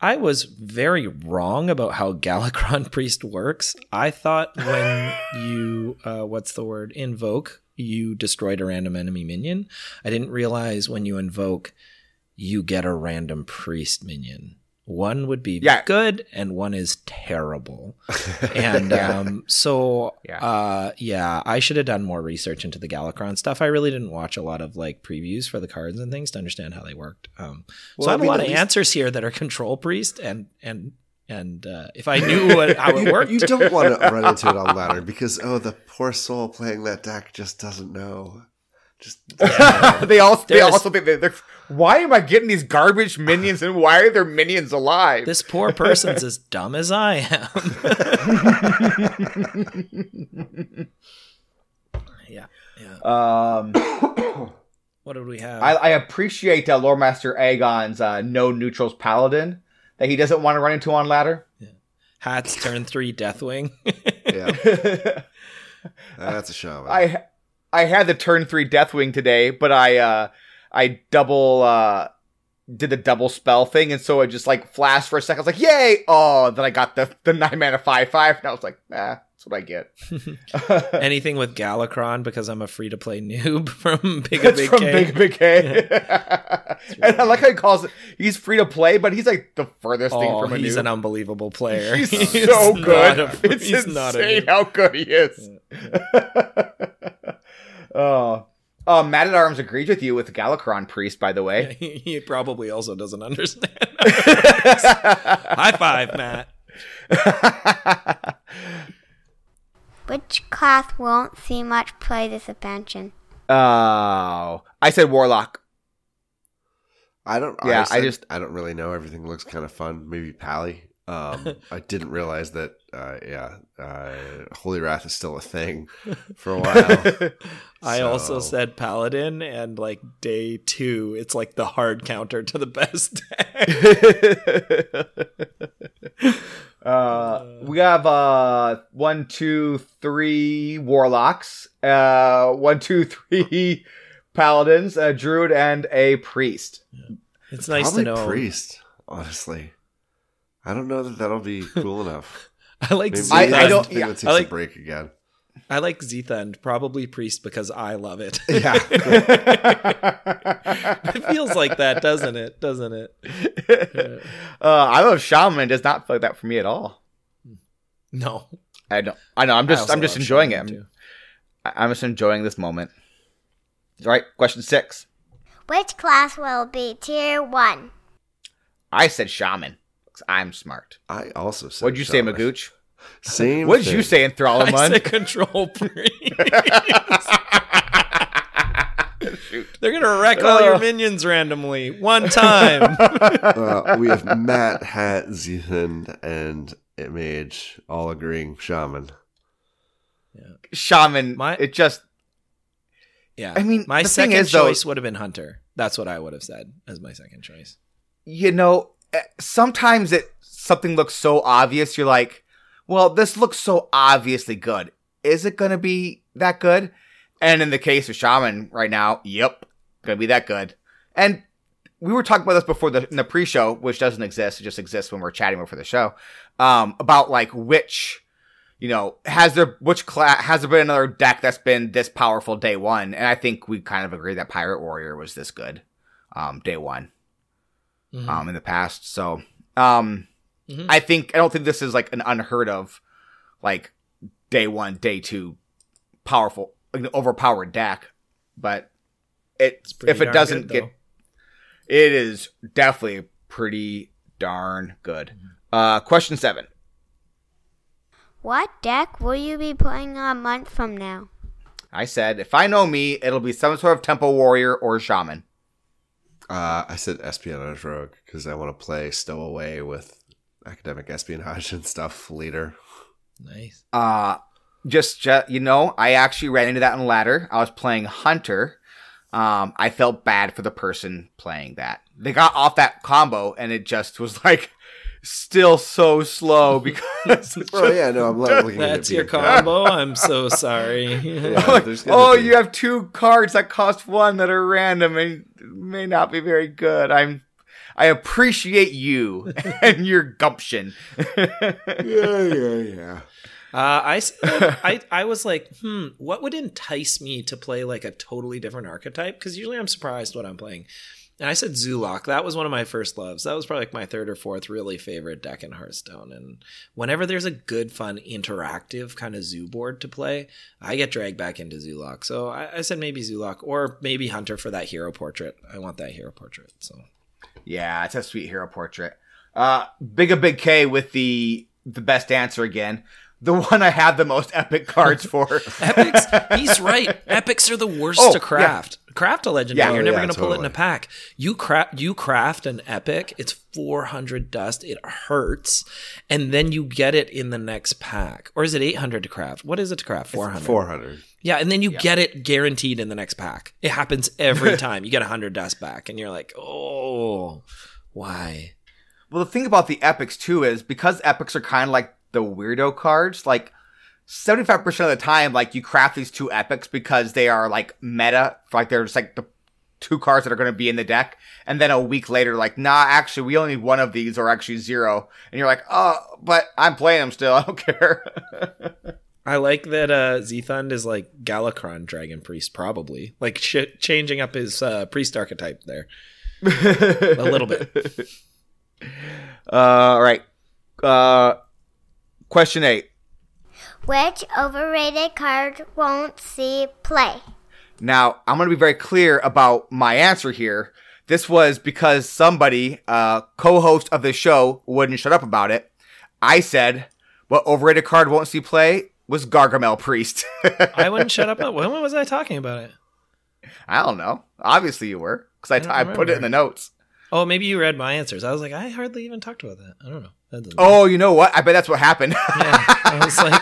I was very wrong about how Galakrond Priest works. I thought when you, uh, what's the word, invoke, you destroyed a random enemy minion. I didn't realize when you invoke... you get a random priest minion. One would be yeah. good and one is terrible. And um, so, yeah. Uh, yeah, I should have done more research into the Galakrond stuff. I really didn't watch a lot of like previews for the cards and things to understand how they worked. Um, well, so I have I mean, a lot of least... answers here that are Control Priest and and and uh, if I knew what, how it worked. You don't want to run into it on ladder because, oh, the poor soul playing that deck just doesn't know. Just yeah. they all they There's, also think they're why am I getting these garbage minions and why are their minions alive? This poor person's as dumb as I am. yeah, yeah. Um, what did we have? I, I appreciate uh, Loremaster Aegon's uh, no neutrals paladin that he doesn't want to run into on ladder. Yeah. Hats turn three Deathwing. yeah, that's a shaman. I. I had the turn three Deathwing today, but I uh, I double uh, did the double spell thing, and so I just like flashed for a second. I was like, yay! Oh, then I got the the nine mana five five, and I was like, nah, that's what I get. Anything with Galakrond, because I'm a free to play noob from Big Big K. From Big Big K. Yeah. Really and I like how he calls it. He's free to play, but he's like the furthest oh, thing from a noob. He's an unbelievable player. He's, he's so good. A, it's he's insane not a how good he is. Yeah. Yeah. oh. Uh, Matt at Arms agreed with you with Galakrond Priest, by the way. Yeah, he, he probably also doesn't understand. High five, Matt. Which class won't see much play this expansion? Oh, I said Warlock. I don't. Yeah, I, said, I just. I don't really know. Everything looks kind of fun. Maybe Pally. Um, I didn't realize that. Uh, yeah, uh, Holy Wrath is still a thing for a while. I so. also said Paladin, and like day two, it's like the hard counter to the best deck. uh, we have uh, one, two, three Warlocks, uh, one, two, three Paladins, a Druid, and a Priest. It's nice Probably to know Priest, honestly. I don't know that that'll be cool enough. I like Maybe Zetha. I, I don't think yeah. that takes I like, a break again. I like Zetha and probably Priest because I love it. Yeah. It feels like that, doesn't it? Doesn't it? Yeah. Uh, I love Shaman. It does not feel like that for me at all. No. I don't I know. I'm just I'm just enjoying Shaman it. I'm, I'm just enjoying this moment. All right, question six. Which class will be tier one? I said Shaman. I'm smart. I also said What'd you Shaman. say, Magooch? Same What did thing. you say, Enthrallamon? I said Control Priest. They're going to wreck uh, all your minions randomly. One time. uh, we have Matt, Hat, Zethan, and Mage all agreeing Shaman. Yeah. Shaman, my, it just... Yeah. I mean, my second is, choice though, would have been Hunter. That's what I would have said as my second choice. You know... Sometimes it something looks so obvious, you're like, well, this looks so obviously good. Is it going to be that good? And in the case of Shaman right now, yep, going to be that good. And we were talking about this before the, in the pre-show, which doesn't exist. It just exists when we're chatting before the show, um, about like which, you know, has there, which class, has there been another deck that's been this powerful day one? And I think we kind of agree that Pirate Warrior was this good um, day one. Mm-hmm. Um, in the past, so um, mm-hmm. I think I don't think this is like an unheard of, like day one, day two, powerful, like, overpowered deck. But it if it doesn't good, get, it is definitely pretty darn good. Mm-hmm. Uh, question seven: What deck will you be playing a month from now? I said, if I know me, it'll be some sort of Tempo Warrior or Shaman. Uh, I said Espionage Rogue because I want to play Stowaway with academic espionage and stuff later. Nice. Uh, just, just, you know, I actually ran into that in Ladder. I was playing Hunter. Um, I felt bad for the person playing that. They got off that combo and it just was like still so slow because. Oh, yeah, no, I'm looking at That's your combo? I'm so sorry. Yeah, like, oh, be... you have two cards that cost one that are random and. May not be very good. I'm I appreciate you and your gumption. yeah, yeah, yeah. Uh, I, I I was like, hmm, what would entice me to play like a totally different archetype? Because usually I'm surprised what I'm playing. And I said Zulok. That was one of my first loves. That was probably like my third or fourth really favorite deck in Hearthstone. And whenever there's a good, fun, interactive kind of Zoo board to play, I get dragged back into Zulok. So I, I said maybe Zulok or maybe Hunter for that hero portrait. I want that hero portrait. So yeah, it's a sweet hero portrait. Uh, big a big K with the the best answer again. The one I have the most epic cards for. Epics? He's right. Epics are the worst oh, to craft. Yeah. Craft a legendary. Yeah, You're never yeah, going to totally. pull it in a pack. You, cra- you craft an epic. It's four hundred dust. It hurts. And then you get it in the next pack. Or is it eight hundred to craft? What is it to craft? four hundred It's four hundred Yeah, and then you yeah. get it guaranteed in the next pack. It happens every time. You get one hundred dust back. And you're like, oh, why? Well, the thing about the epics, too, is because epics are kind of like the weirdo cards, like seventy-five percent of the time, like you craft these two epics because they are like meta, like they're just like the two cards that are going to be in the deck, and then a week later, like, nah, actually, we only need one of these, or actually zero. And you're like, oh, but I'm playing them still. I don't care. I like that uh, Zethund is like Galakrond Dragon Priest, probably. Like, sh- changing up his uh, priest archetype there. A little bit. Uh, all right. Uh, question eight. Which overrated card won't see play? Now, I'm going to be very clear about my answer here. This was because somebody, uh, co-host of the show, wouldn't shut up about it. I said, what overrated card won't see play was Gargamel Priest. I wouldn't shut up. When was I talking about it? I don't know. Obviously you were, because I, t- I, I put it in the notes. Oh, maybe you read my answers. I was like, I hardly even talked about that. I don't know. Oh, matter. You know what? I bet that's what happened. Yeah, I was like,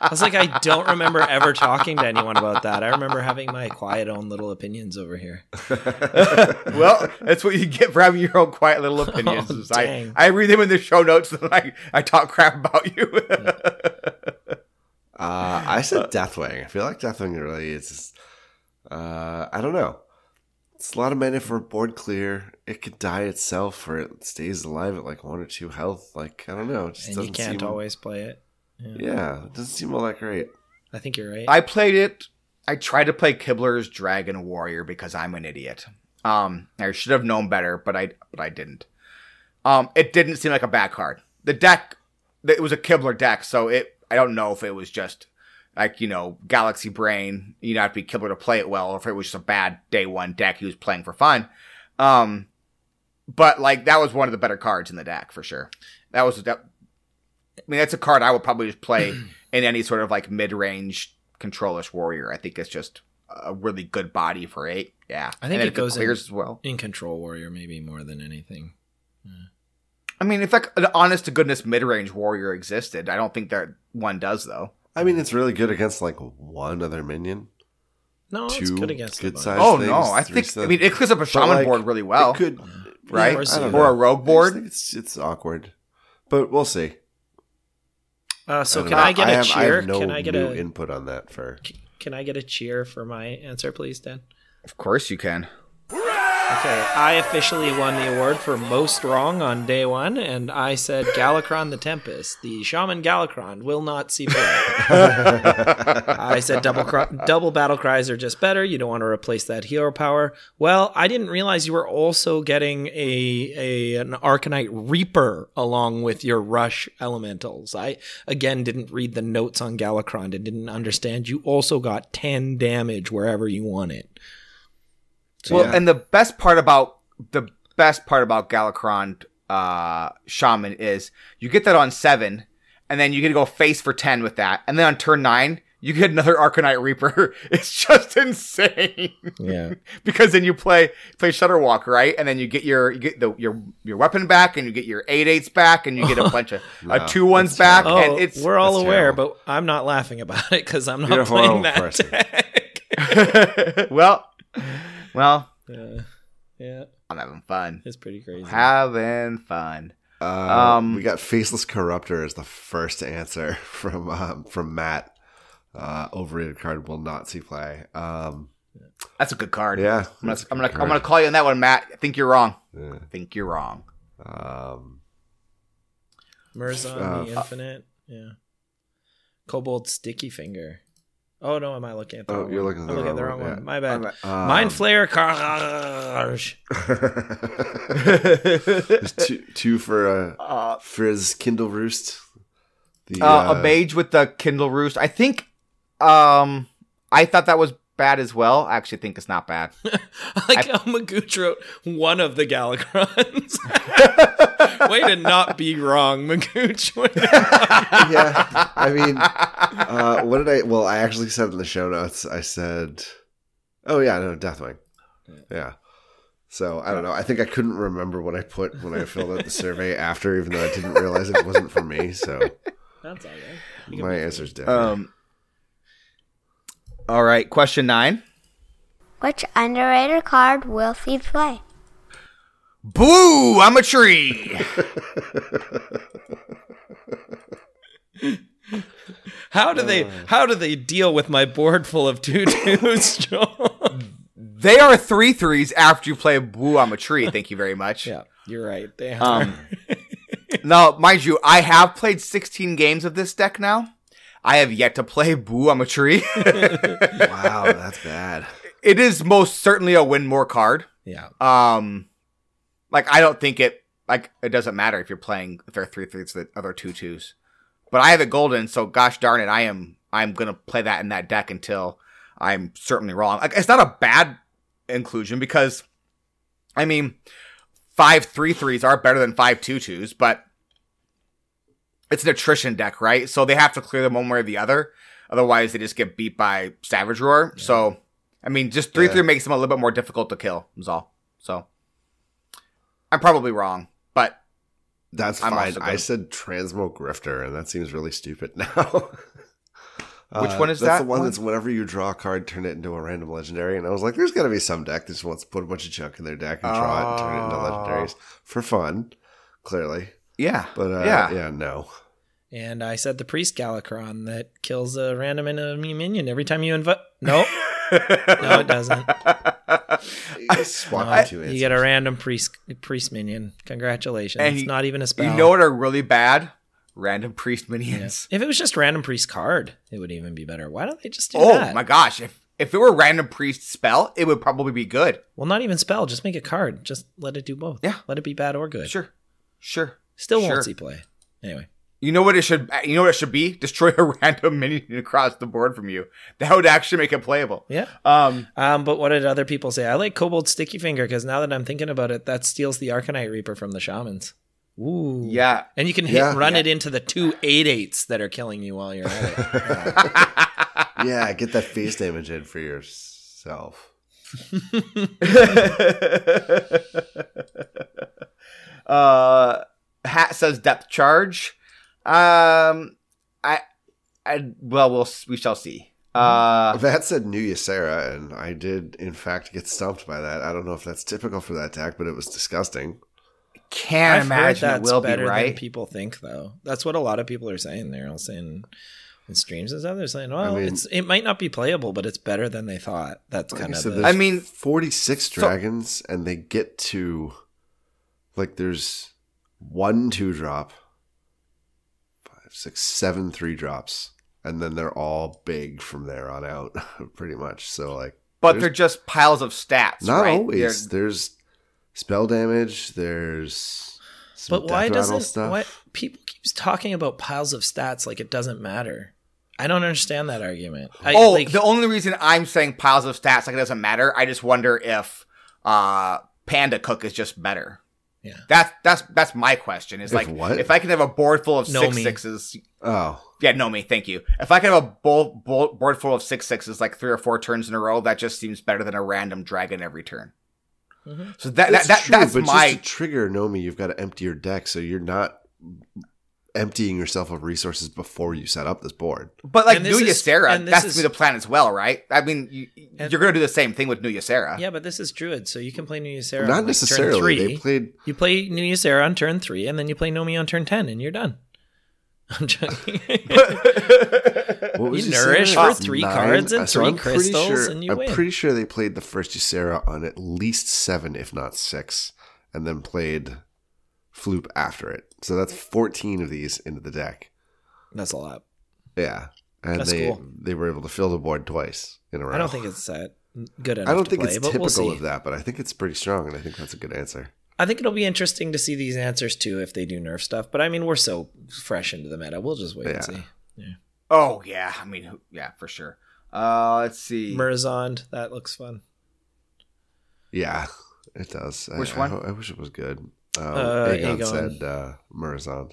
I was like, I don't remember ever talking to anyone about that. I remember having my quiet own little opinions over here. Well, that's what you get for having your own quiet little opinions. Oh, I, I read them in the show notes, and I, I talk crap about you. uh, I said Deathwing. I feel like Deathwing really is. Just, uh, I don't know. It's a lot of mana for a board clear. It could die itself, or it stays alive at like one or two health. Like, I don't know. It just and doesn't you can't seem... always play it. Yeah. yeah, it doesn't seem all that great. I think you're right. I played it. I tried to play Kibler's Dragon Warrior because I'm an idiot. Um, I should have known better, but I but I didn't. Um, it didn't seem like a bad card. The deck, it was a Kibler deck, so it. I don't know if it was just. Like, you know, Galaxy Brain, you'd have to be Kibler to play it well, or if it was just a bad day one deck he was playing for fun. Um, but, like, that was one of the better cards in the deck, for sure. That was, that, I mean, that's a card I would probably just play in any sort of, like, mid-range control-ish warrior. I think it's just a really good body for eight. Yeah. I think it goes it in, as well. in control warrior maybe more than anything. Yeah. I mean, if like an honest-to-goodness mid-range warrior existed, I don't think that one does, though. I mean, it's really good against like one other minion. No, Two it's good against good sized Oh things, no, I think stuff. I mean it clears up a shaman like, board really well. It could, right? Yeah, or a rogue board. It's it's awkward, but we'll see. Uh, so I can know. I get I a have, cheer? I have no can I get a input on that for? Can I get a cheer for my answer, please, Dan? Of course you can. Okay, I officially won the award for most wrong on day one, and I said Galakrond the Tempest. The Shaman Galakrond will not see play. I said double cro- double battle cries are just better. You don't want to replace that hero power. Well, I didn't realize you were also getting a, a an Arcanite Reaper along with your Rush Elementals. I, again, didn't read the notes on Galakrond and didn't understand. You also got ten damage wherever you want it. So, well, yeah. And the best part about the best part about Galakrond uh, Shaman is you get that on seven, and then you get to go face for ten with that, and then on turn nine you get another Arcanite Reaper. It's just insane. Yeah, because then you play play Shutterwalk, right, and then you get your you get the your your weapon back, and you get your eight eights back, and you get a bunch of no, a two ones back. Oh, and it's we're all aware, terrible. But I'm not laughing about it because I'm not You're playing that deck. well. Well, uh, yeah, I'm having fun. It's pretty crazy. Having fun. Uh, um, we got Faceless Corruptor as the first answer from um, from Matt. Uh, overrated card will not see play. Um, that's a good card. Yeah, I'm gonna I'm gonna, I'm gonna call you on that one, Matt. I think you're wrong. Yeah. I think you're wrong. Um, Murazond the uh, Infinite. Yeah. Kobold Sticky Finger. Oh, no, am I looking at the oh, wrong you're one? Looking I'm looking at the wrong one. one. Yeah. My bad. Um, Mind Flayer Carge. two, two for, uh, uh, for his Kindle Roost. The, uh, uh, a mage with the Kindle Roost. I think um, I thought that was bad as well. I actually think it's not bad. Like I, how Magooch wrote one of the Galakrons. Way to not be wrong, Magooch. Yeah, I mean... Uh, what did I? Well, I actually said in the show notes. I said, "Oh yeah, no, Deathwing." Yeah. So I don't know. I think I couldn't remember what I put when I filled out the survey after, even though I didn't realize it wasn't for me. So that's all right. My answer's Deathwing. Um, all right, question nine. Which underrated card will see play? Boo on a tree. How do they? Uh, how do they deal with my board full of tutus, Joel? They are three threes after you play Boo on a Tree. Thank you very much. Yeah, you're right. They are. Um, now, mind you, I have played sixteen games of this deck now. I have yet to play Boo on a Tree. Wow, that's bad. It is most certainly a win more card. Yeah. Um, like I don't think it like it doesn't matter if you're playing if there are three threes the other two twos. But I have it golden, so gosh darn it, I am I'm gonna play that in that deck until I'm certainly wrong. Like it's not a bad inclusion because I mean five three threes are better than five two twos, but it's an attrition deck, right? So they have to clear them one way or the other. Otherwise they just get beat by Savage Roar. Yeah. So I mean, just three three yeah. makes them a little bit more difficult to kill, is all. So, I'm probably wrong, but that's I'm fine. I said Transmo Grifter, and that seems really stupid now. uh, Which one is that's that? That's the one, one that's whenever you draw a card, turn it into a random legendary. And I was like, there's got to be some deck that just wants to put a bunch of junk in their deck and draw uh, it and turn it into legendaries for fun, clearly. Yeah. But, uh, yeah. yeah, no. And I said the Priest Galakrond that kills a random enemy minion every time you invite. Nope. No, it doesn't. No, you get a random priest priest minion. Congratulations. And it's you, not even a spell. You know what are really bad? Random priest minions. Yeah. If it was just random priest card, it would even be better. Why don't they just do oh, that? Oh my gosh. If if it were random priest spell, it would probably be good. Well, not even spell. Just make a card. Just let it do both. Yeah. Let it be bad or good. Sure. Sure. Still sure. won't see play. Anyway. You know what it should you know what it should be? Destroy a random minion across the board from you. That would actually make it playable. Yeah. Um, um but what did other people say? I like Kobold Sticky Finger because now that I'm thinking about it, that steals the Arcanite Reaper from the Shamans. Ooh. Yeah. And you can hit yeah, run yeah. it into the two eight eights that are killing you while you're at it. Yeah, yeah get that face damage in for yourself. uh Hat says depth charge. Um, I, I, well, we'll, we shall see. Uh, that said New Ysera, and I did in fact get stumped by that. I don't know if that's typical for that deck, but it was disgusting. Can't I've imagine heard that's it will better be right. than people think though. That's what a lot of people are saying. They're all saying in streams and stuff. They're saying, well, I mean, it's, it might not be playable, but it's better than they thought. That's kind of, the, I mean, forty-six dragons so, and they get to like, there's one, two drop. Six, seven, three drops, and then they're all big from there on out, pretty much. So like, but they're just piles of stats. Not right? always. They're... There's spell damage. There's some but why doesn't stuff. Why, people keeps talking about piles of stats like it doesn't matter? I don't understand that argument. I, oh, like, the only reason I'm saying piles of stats like it doesn't matter, I just wonder if uh, Panda Cook is just better. Yeah, that's that's that's my question. Is if like what? If I can have a board full of Nomi. six sixes. Oh, yeah, Nomi, thank you. If I can have a bowl, bowl, board full of six sixes, like three or four turns in a row, that just seems better than a random dragon every turn. Mm-hmm. So that, that, that true, that's but my just to trigger, Nomi. You've got to empty your deck, so you're not emptying yourself of resources before you set up this board. But like New Ysera, that's is, to be the plan as well, right? I mean, you, and, you're going to do the same thing with New Ysera. Yeah, but this is Druid, so you can play New Ysera not on like, necessarily. Turn three. They played... You play New Ysera on turn three, and then you play Nomi on turn ten, and you're done. I'm joking. What was you nourish for three Nine? cards and so three I'm crystals, sure, and you I'm win. I'm pretty sure they played the first Ysera on at least seven, if not six, and then played Floop after it. So that's fourteen of these into the deck. That's a lot. Yeah. And that's they cool. they were able to fill the board twice in a row. I don't think it's that good enough I don't to think play, it's typical we'll of that, but I think it's pretty strong, and I think that's a good answer. I think it'll be interesting to see these answers, too, if they do nerf stuff. But, I mean, we're so fresh into the meta. We'll just wait yeah. and see. Yeah. Oh, yeah. I mean, yeah, for sure. Uh, let's see. Murazond. That looks fun. Yeah, it does. Which I, one? I, I wish it was good. Um, uh, Aegon, Aegon said uh, Murazond.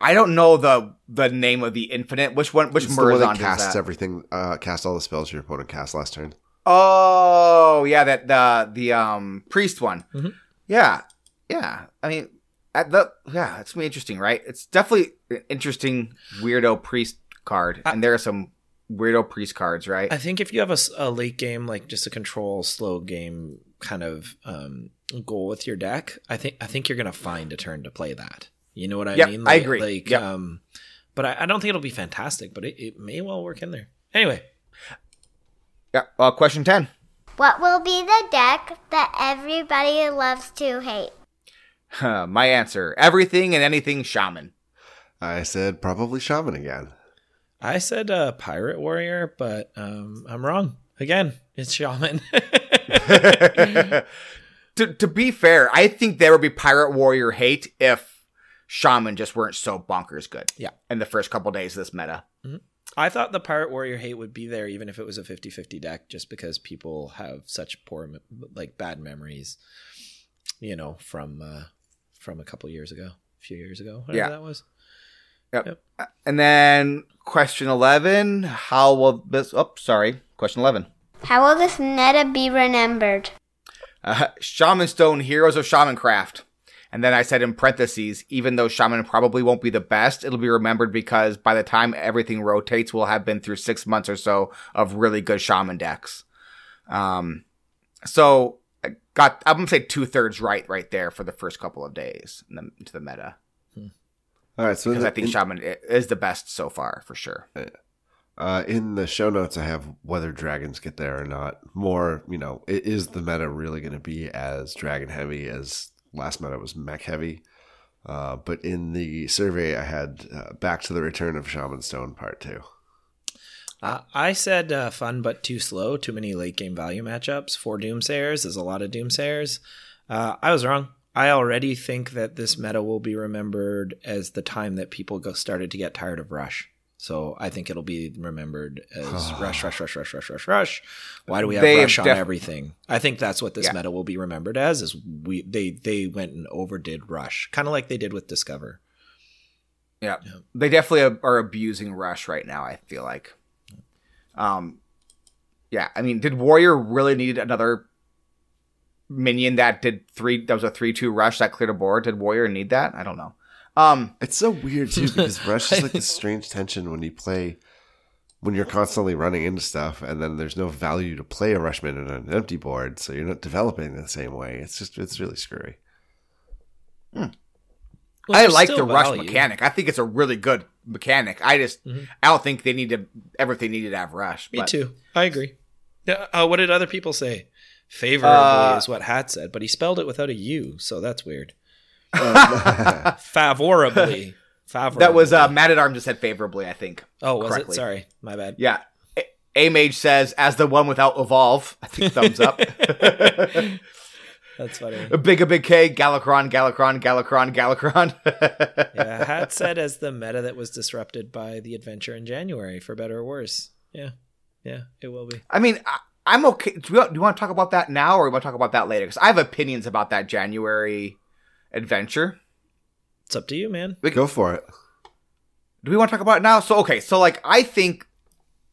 I don't know the the name of the infinite. Which one? Which it's Murazond the one that casts is that? everything? Uh, cast all the spells your opponent cast last turn. Oh yeah, that the the um priest one. Mm-hmm. Yeah, yeah. I mean, at the yeah, it's gonna be interesting, right? It's definitely an interesting weirdo priest card, I, and there are some weirdo priest cards, right? I think if you have a, a late game, like just a control slow game, kind of um. goal with your deck, I think I think you're gonna find a turn to play that. You know what I yep, mean? Like, I agree. Like, yep. um, but I, I don't think it'll be fantastic, but it, it may well work in there. Anyway. Yeah. Uh, question ten. What will be the deck that everybody loves to hate? Huh, my answer, everything and anything Shaman. I said probably Shaman again. I said uh, Pirate Warrior, but um, I'm wrong. Again, it's Shaman. to, to be fair, I think there would be Pirate Warrior hate if Shaman just weren't so bonkers good. Yeah. In the first couple days of this meta. Mm-hmm. I thought the Pirate Warrior hate would be there even if it was a fifty-fifty deck, just because people have such poor, like bad memories, you know, from uh, from a couple years ago, a few years ago, whatever yeah. that was. Yep. yep. And then question eleven, how will this, oh, sorry, question eleven. How will this meta be remembered? Uh, Shaman Stone, Heroes of Shamancraft. And then I said in parentheses, even though Shaman probably won't be the best, it'll be remembered because by the time everything rotates, we'll have been through six months or so of really good Shaman decks. Um, so I got, I'm going to say two thirds right right there for the first couple of days in the, into the meta. Hmm. All right, so because the, I think in, Shaman is the best so far, for sure. Uh, in the show notes, I have whether dragons get there or not. More, you know, is the meta really going to be as dragon heavy as last meta was mech heavy? Uh, but in the survey, I had uh, back to the return of Shaman Stone part two. Uh, I said uh, fun but too slow. Too many late game value matchups. Four Doomsayers is a lot of Doomsayers. Uh, I was wrong. I already think that this meta will be remembered as the time that people go started to get tired of Rush. So I think it'll be remembered as Rush, Rush, Rush, Rush, Rush, Rush, Rush. Why do we have they Rush have def- on everything? I think that's what this yeah. meta will be remembered as, is we they, they went and overdid Rush, kind of like they did with Discover. Yeah. yeah. They definitely are abusing Rush right now, I feel like. Um, yeah, I mean, did Warrior really need another minion that did three that was a three two rush that cleared a board? Did Warrior need that? I don't know. Um it's so weird too, because Rush is like this strange tension when you play when you're constantly running into stuff, and then there's no value to play a Rushman on an empty board, so you're not developing in the same way. It's just it's really screwy. hmm. Well, I like the value. Rush mechanic. I think it's a really good mechanic. I just mm-hmm. I don't think they need to ever they needed to have Rush. Me but. too. I agree. Uh, what did other people say? Favorably uh, is what Hat said, but he spelled it without a U, so that's weird. Um, favorably. favorably. That was uh, Matt at Arm just said favorably, I think. Oh, was correctly. It? Sorry, my bad. Yeah. A-Mage says, as the one without Evolve. I think thumbs up. That's funny. Big a big K, Galakrond, Galakrond, Galakrond, Galakrond. Yeah, Hat said as the meta that was disrupted by the adventure in January, for better or worse. Yeah, yeah, it will be. I mean... I- I'm okay. Do you, do you want to talk about that now, or do you want to talk about that later? Because I have opinions about that January adventure. It's up to you, man. We can, Go for it. Do we want to talk about it now? So, okay. So, like, I think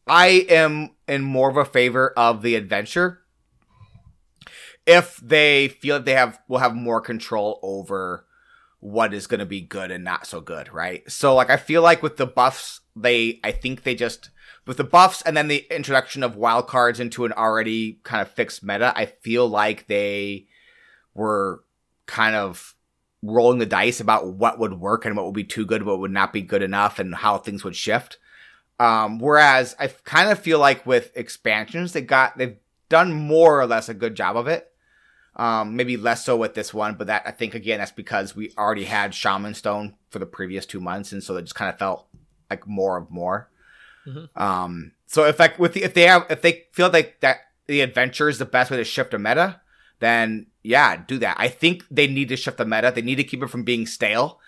I am in more of a favor of the adventure if they feel that they have will have more control over what is going to be good and not so good, right? So, like, I feel like with the buffs, they, I think they just... With the buffs and then the introduction of wild cards into an already kind of fixed meta, I feel like they were kind of rolling the dice about what would work and what would be too good, what would not be good enough, and how things would shift. Um, whereas I kind of feel like with expansions, they got they've done more or less a good job of it. Um, maybe less so with this one, but that I think again that's because we already had Shaman Stone for the previous two months, and so it just kind of felt like more of more. Mm-hmm. Um, so if like with the, if they have if they feel like that the adventure is the best way to shift a meta, then yeah, do that. I think they need to shift the meta. They need to keep it from being stale.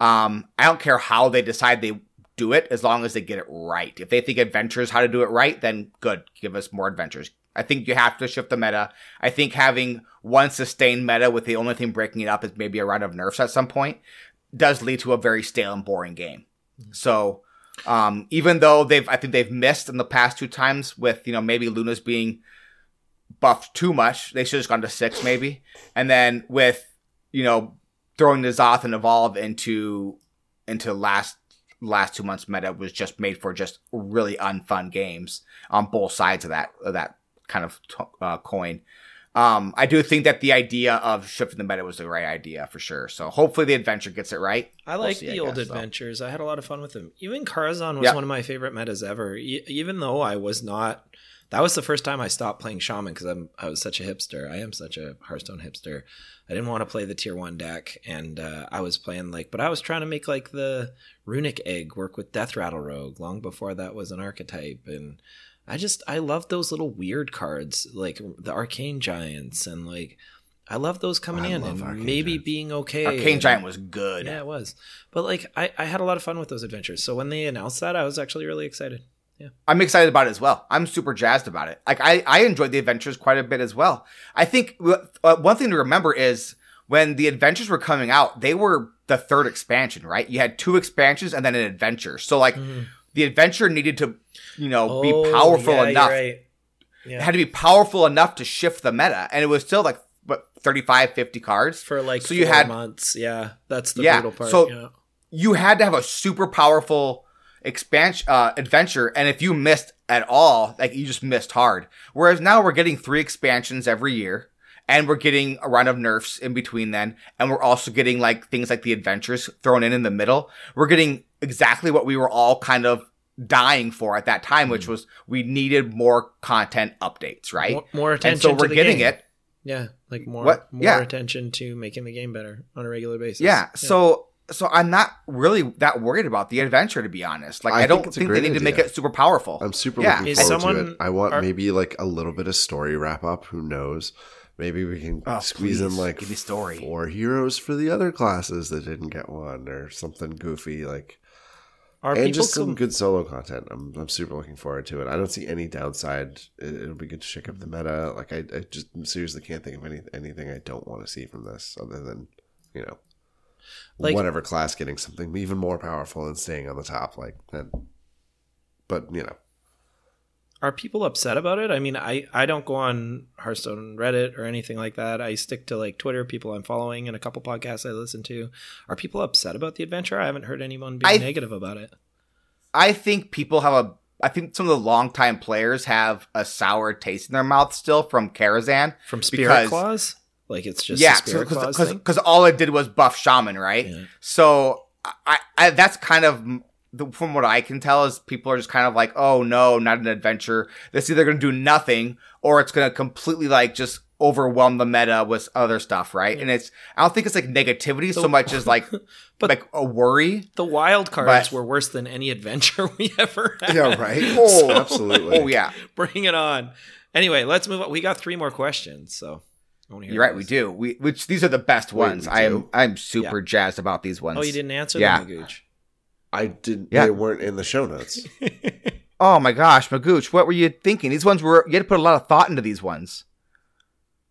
Um, I don't care how they decide they do it, as long as they get it right. If they think adventure is how to do it right, then good, give us more adventures. I think you have to shift the meta. I think having one sustained meta with the only thing breaking it up is maybe a round of nerfs at some point does lead to a very stale and boring game. Mm-hmm. So. Um, even though they've, I think they've missed in the past two times with, you know, maybe Luna's being buffed too much. They should have gone to six maybe. And then with, you know, throwing the Zoth and Evolve into, into last, last two months meta was just made for just really unfun games on both sides of that, of that kind of t- uh, coin. Um, I do think that the idea of shifting the meta was the right idea for sure. So hopefully the adventure gets it right. I like we'll see, the I old guess, adventures. So. I had a lot of fun with them. Even Karazhan was yep. one of my favorite metas ever. E- even though I was not That was the first time I stopped playing Shaman because I'm I was such a hipster. I am such a Hearthstone hipster. I didn't want to play the tier one deck, and uh, I was playing like, but I was trying to make like the Runic Egg work with Death Rattle Rogue long before that was an archetype, and I just I love those little weird cards like the Arcane Giants, and like I love those coming I in and Arcane maybe Giants. Being okay. Arcane and, Giant was good, yeah, it was. But like I I had a lot of fun with those adventures. So when they announced that, I was actually really excited. Yeah. I'm excited about it as well. I'm super jazzed about it. Like I, I enjoyed the adventures quite a bit as well. I think uh, one thing to remember is when the adventures were coming out, they were the third expansion, right? You had two expansions and then an adventure. So like mm. the adventure needed to, you know, oh, be powerful yeah, enough. You're right. Yeah. It had to be powerful enough to shift the meta, and it was still like what thirty-five, fifty cards for like so four you had, months. Yeah, that's the yeah, brutal part. So yeah. you had to have a super powerful expansion uh adventure, and if you missed at all, like you just missed hard. Whereas now we're getting three expansions every year, and we're getting a round of nerfs in between then, and we're also getting like things like the adventures thrown in in the middle. We're getting exactly what we were all kind of dying for at that time, mm-hmm. which was we needed more content updates, right? More, more attention. And so we're getting game. it. Yeah, like more what? more yeah. attention to making the game better on a regular basis. Yeah. yeah. So. So I'm not really that worried about the adventure, to be honest. Like I, I don't think, think they need idea. to make it super powerful. I'm super yeah. looking forward someone, to it. I want are, maybe like a little bit of story wrap up. Who knows? Maybe we can oh, squeeze please, in like give me story. four heroes for the other classes that didn't get one or something goofy like. Are and just some com- good solo content. I'm I'm super looking forward to it. I don't see any downside. It, it'll be good to shake up the meta. Like I, I just seriously can't think of any anything I don't want to see from this other than, you know. Like, whatever class getting something even more powerful and staying on the top, like that. But you know, are people upset about it? I mean, I I don't go on Hearthstone Reddit or anything like that. I stick to like Twitter, people I'm following, and a couple podcasts I listen to. Are people upset about the adventure? I haven't heard anyone being I, negative about it. I think people have a. I think some of the longtime players have a sour taste in their mouth still from Karazhan, from Spirit Claws. Like it's just yeah, because all it did was buff Shaman, right? Yeah. So I, I that's kind of the, from what I can tell is people are just kind of like, oh no, not an adventure. That's either going to do nothing or it's going to completely like just overwhelm the meta with other stuff, right? Yeah. And it's I don't think it's like negativity so, so much as like but like a worry. The wild cards but, were worse than any adventure we ever had. Yeah, right. Oh, so, absolutely. Like, oh yeah, bring it on. Anyway, let's move on. We got three more questions, so. You're those. right, we do. We which these are the best ones. I am I'm super yeah. jazzed about these ones. Oh, you didn't answer yeah. them, Magooch. I didn't yeah. they weren't in the show notes. Oh my gosh, Magooch, what were you thinking? These ones were you had to put a lot of thought into these ones.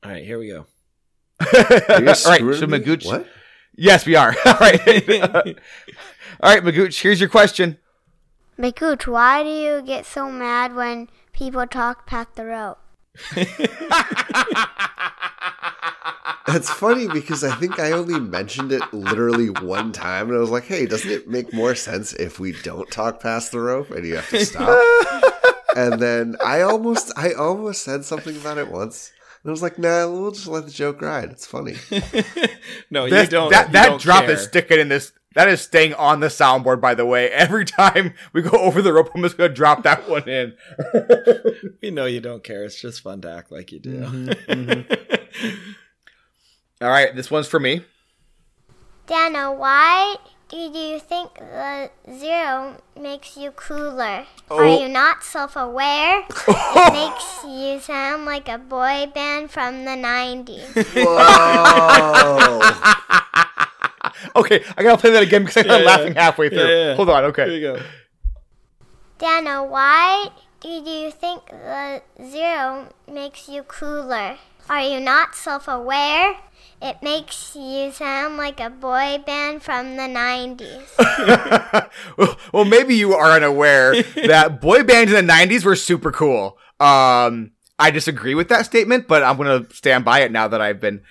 All right, here we go. All right, so Magooch. What? Yes, we are. All right. All right, Magooch, here's your question. Magooch, why do you get so mad when people talk past the rope? That's funny because I think I only mentioned it literally one time, and I was like, hey, doesn't it make more sense if we don't talk past the rope and you have to stop? And then I almost I almost said something about it once, and I was like, nah, we'll just let the joke ride. It's funny. No, this, you don't. That, you that don't drop care. Is sticking in this. That is staying on the soundboard, by the way. Every time we go over the rope, I'm just going to drop that one in. We know you don't care. It's just fun to act like you do. Mm-hmm, mm-hmm. All right, this one's for me. Dana, why did you think the zero makes you cooler? Oh. Are you not self-aware? It makes you sound like a boy band from the nineties. Whoa. Okay, I gotta play that again because I got yeah, laughing yeah. halfway through. Yeah, yeah. Hold on, okay. Here we go. Dana, why did you think the zero makes you cooler? Are you not self-aware? It makes you sound like a boy band from the nineties. well, well, maybe you are unaware that boy bands in the nineties were super cool. Um, I disagree with that statement, but I'm gonna stand by it now that I've been...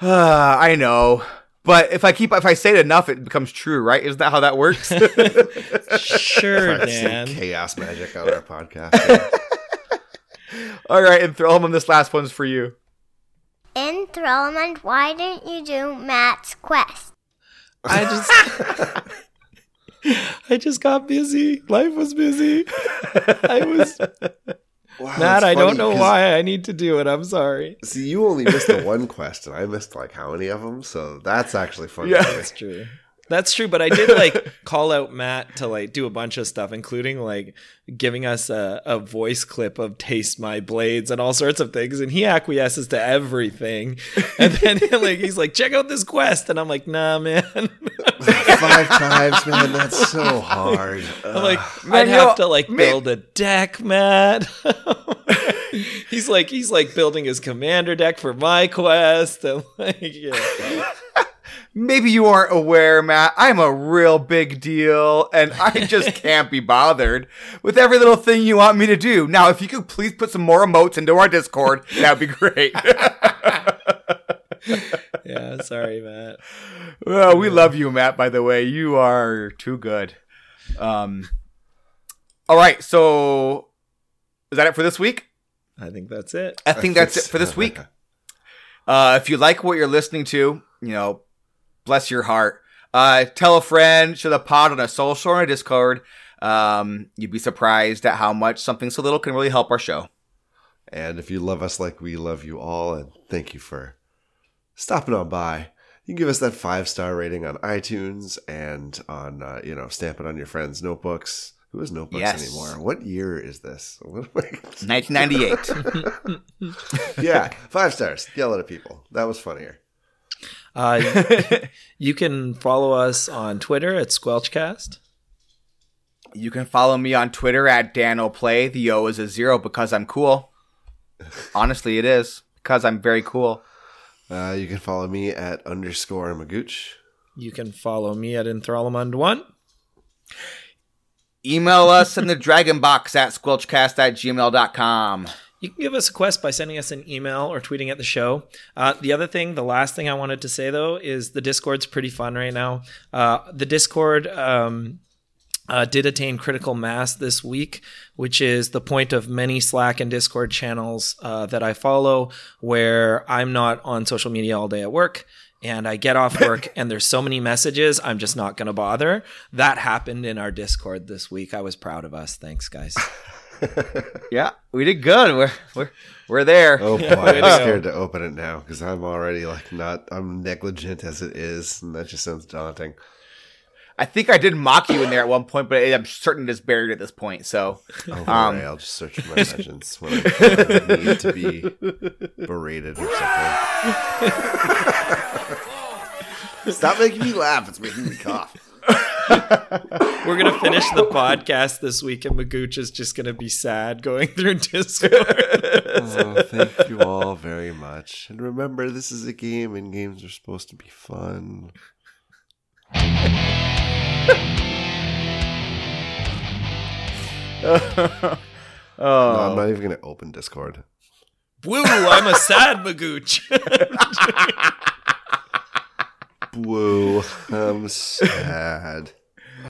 Uh, I know... But if I keep if I say it enough, it becomes true, right? Isn't that how that works? Sure, Dan. Chaos magic on our podcast. All right, Enthrallment, this last one's for you. Enthrallment, why didn't you do Matt's quest? I just I just got busy. Life was busy. I was Wow, Matt, I don't know why I need to do it. I'm sorry. See, you only missed the one quest, and I missed like how many of them? So that's actually funny. Yeah, that's true. That's true, but I did like call out Matt to like do a bunch of stuff, including like giving us a, a voice clip of "Taste My Blades" and all sorts of things, and he acquiesces to everything. And then like he's like, "Check out this quest," and I'm like, "Nah, man." Five times, man. That's so hard. I'm like, I'd man, have yo, to like man. build a deck, Matt. he's like, he's like building his commander deck for my quest, and like, yeah. Maybe you aren't aware, Matt, I'm a real big deal, and I just can't be bothered with every little thing you want me to do. Now, if you could please put some more emotes into our Discord, that'd be great. Yeah, sorry, Matt. Well, we love you, Matt, by the way. You are too good. Um, all right, so is that it for this week? I think that's it. I think that's it for this week. Uh, if you like what you're listening to, you know, bless your heart. Uh, tell a friend, share the pod on a social or a Discord. Um, you'd be surprised at how much something so little can really help our show. And if you love us like we love you all, and thank you for stopping on by, you can give us that five-star rating on iTunes and on, uh, you know, stamp it on your friends' notebooks. Who has notebooks yes. anymore? What year is this? nineteen ninety-eight. Yeah, five stars. Yell at people. That was funnier. Uh, you can follow us on Twitter at Squelchcast. You can follow me on Twitter at DanOplay. The O is a zero because I'm cool. Honestly, it is because I'm very cool. Uh, you can follow me at underscore Magooch. You can follow me at Enthrallamund one. Email us in the Dragon Box at squelchcast at gmail dot com. You can give us a quest by sending us an email or tweeting at the show. Uh, the other thing, the last thing I wanted to say, though, is the Discord's pretty fun right now. Uh, the Discord um, uh, did attain critical mass this week, which is the point of many Slack and Discord channels uh, that I follow where I'm not on social media all day at work. And I get off work and there's so many messages, I'm just not going to bother. That happened in our Discord this week. I was proud of us. Thanks, guys. Yeah, we did good. We're we're we're there. Oh boy, I'm scared to open it now because I'm already like not. I'm negligent as it is, and that just sounds daunting. I think I did mock you in there at one point, but I'm certain it's buried at this point. So, oh, um, right, I'll just search for my legends when I need to be berated or something. Stop making me laugh. It's making me cough. We're gonna finish the podcast this week, and Magooch is just gonna be sad going through Discord. Oh, thank you all very much, and remember, this is a game, and games are supposed to be fun. oh. No, I'm not even gonna open Discord. Woo! I'm a sad Magooch. Woo, I'm sad.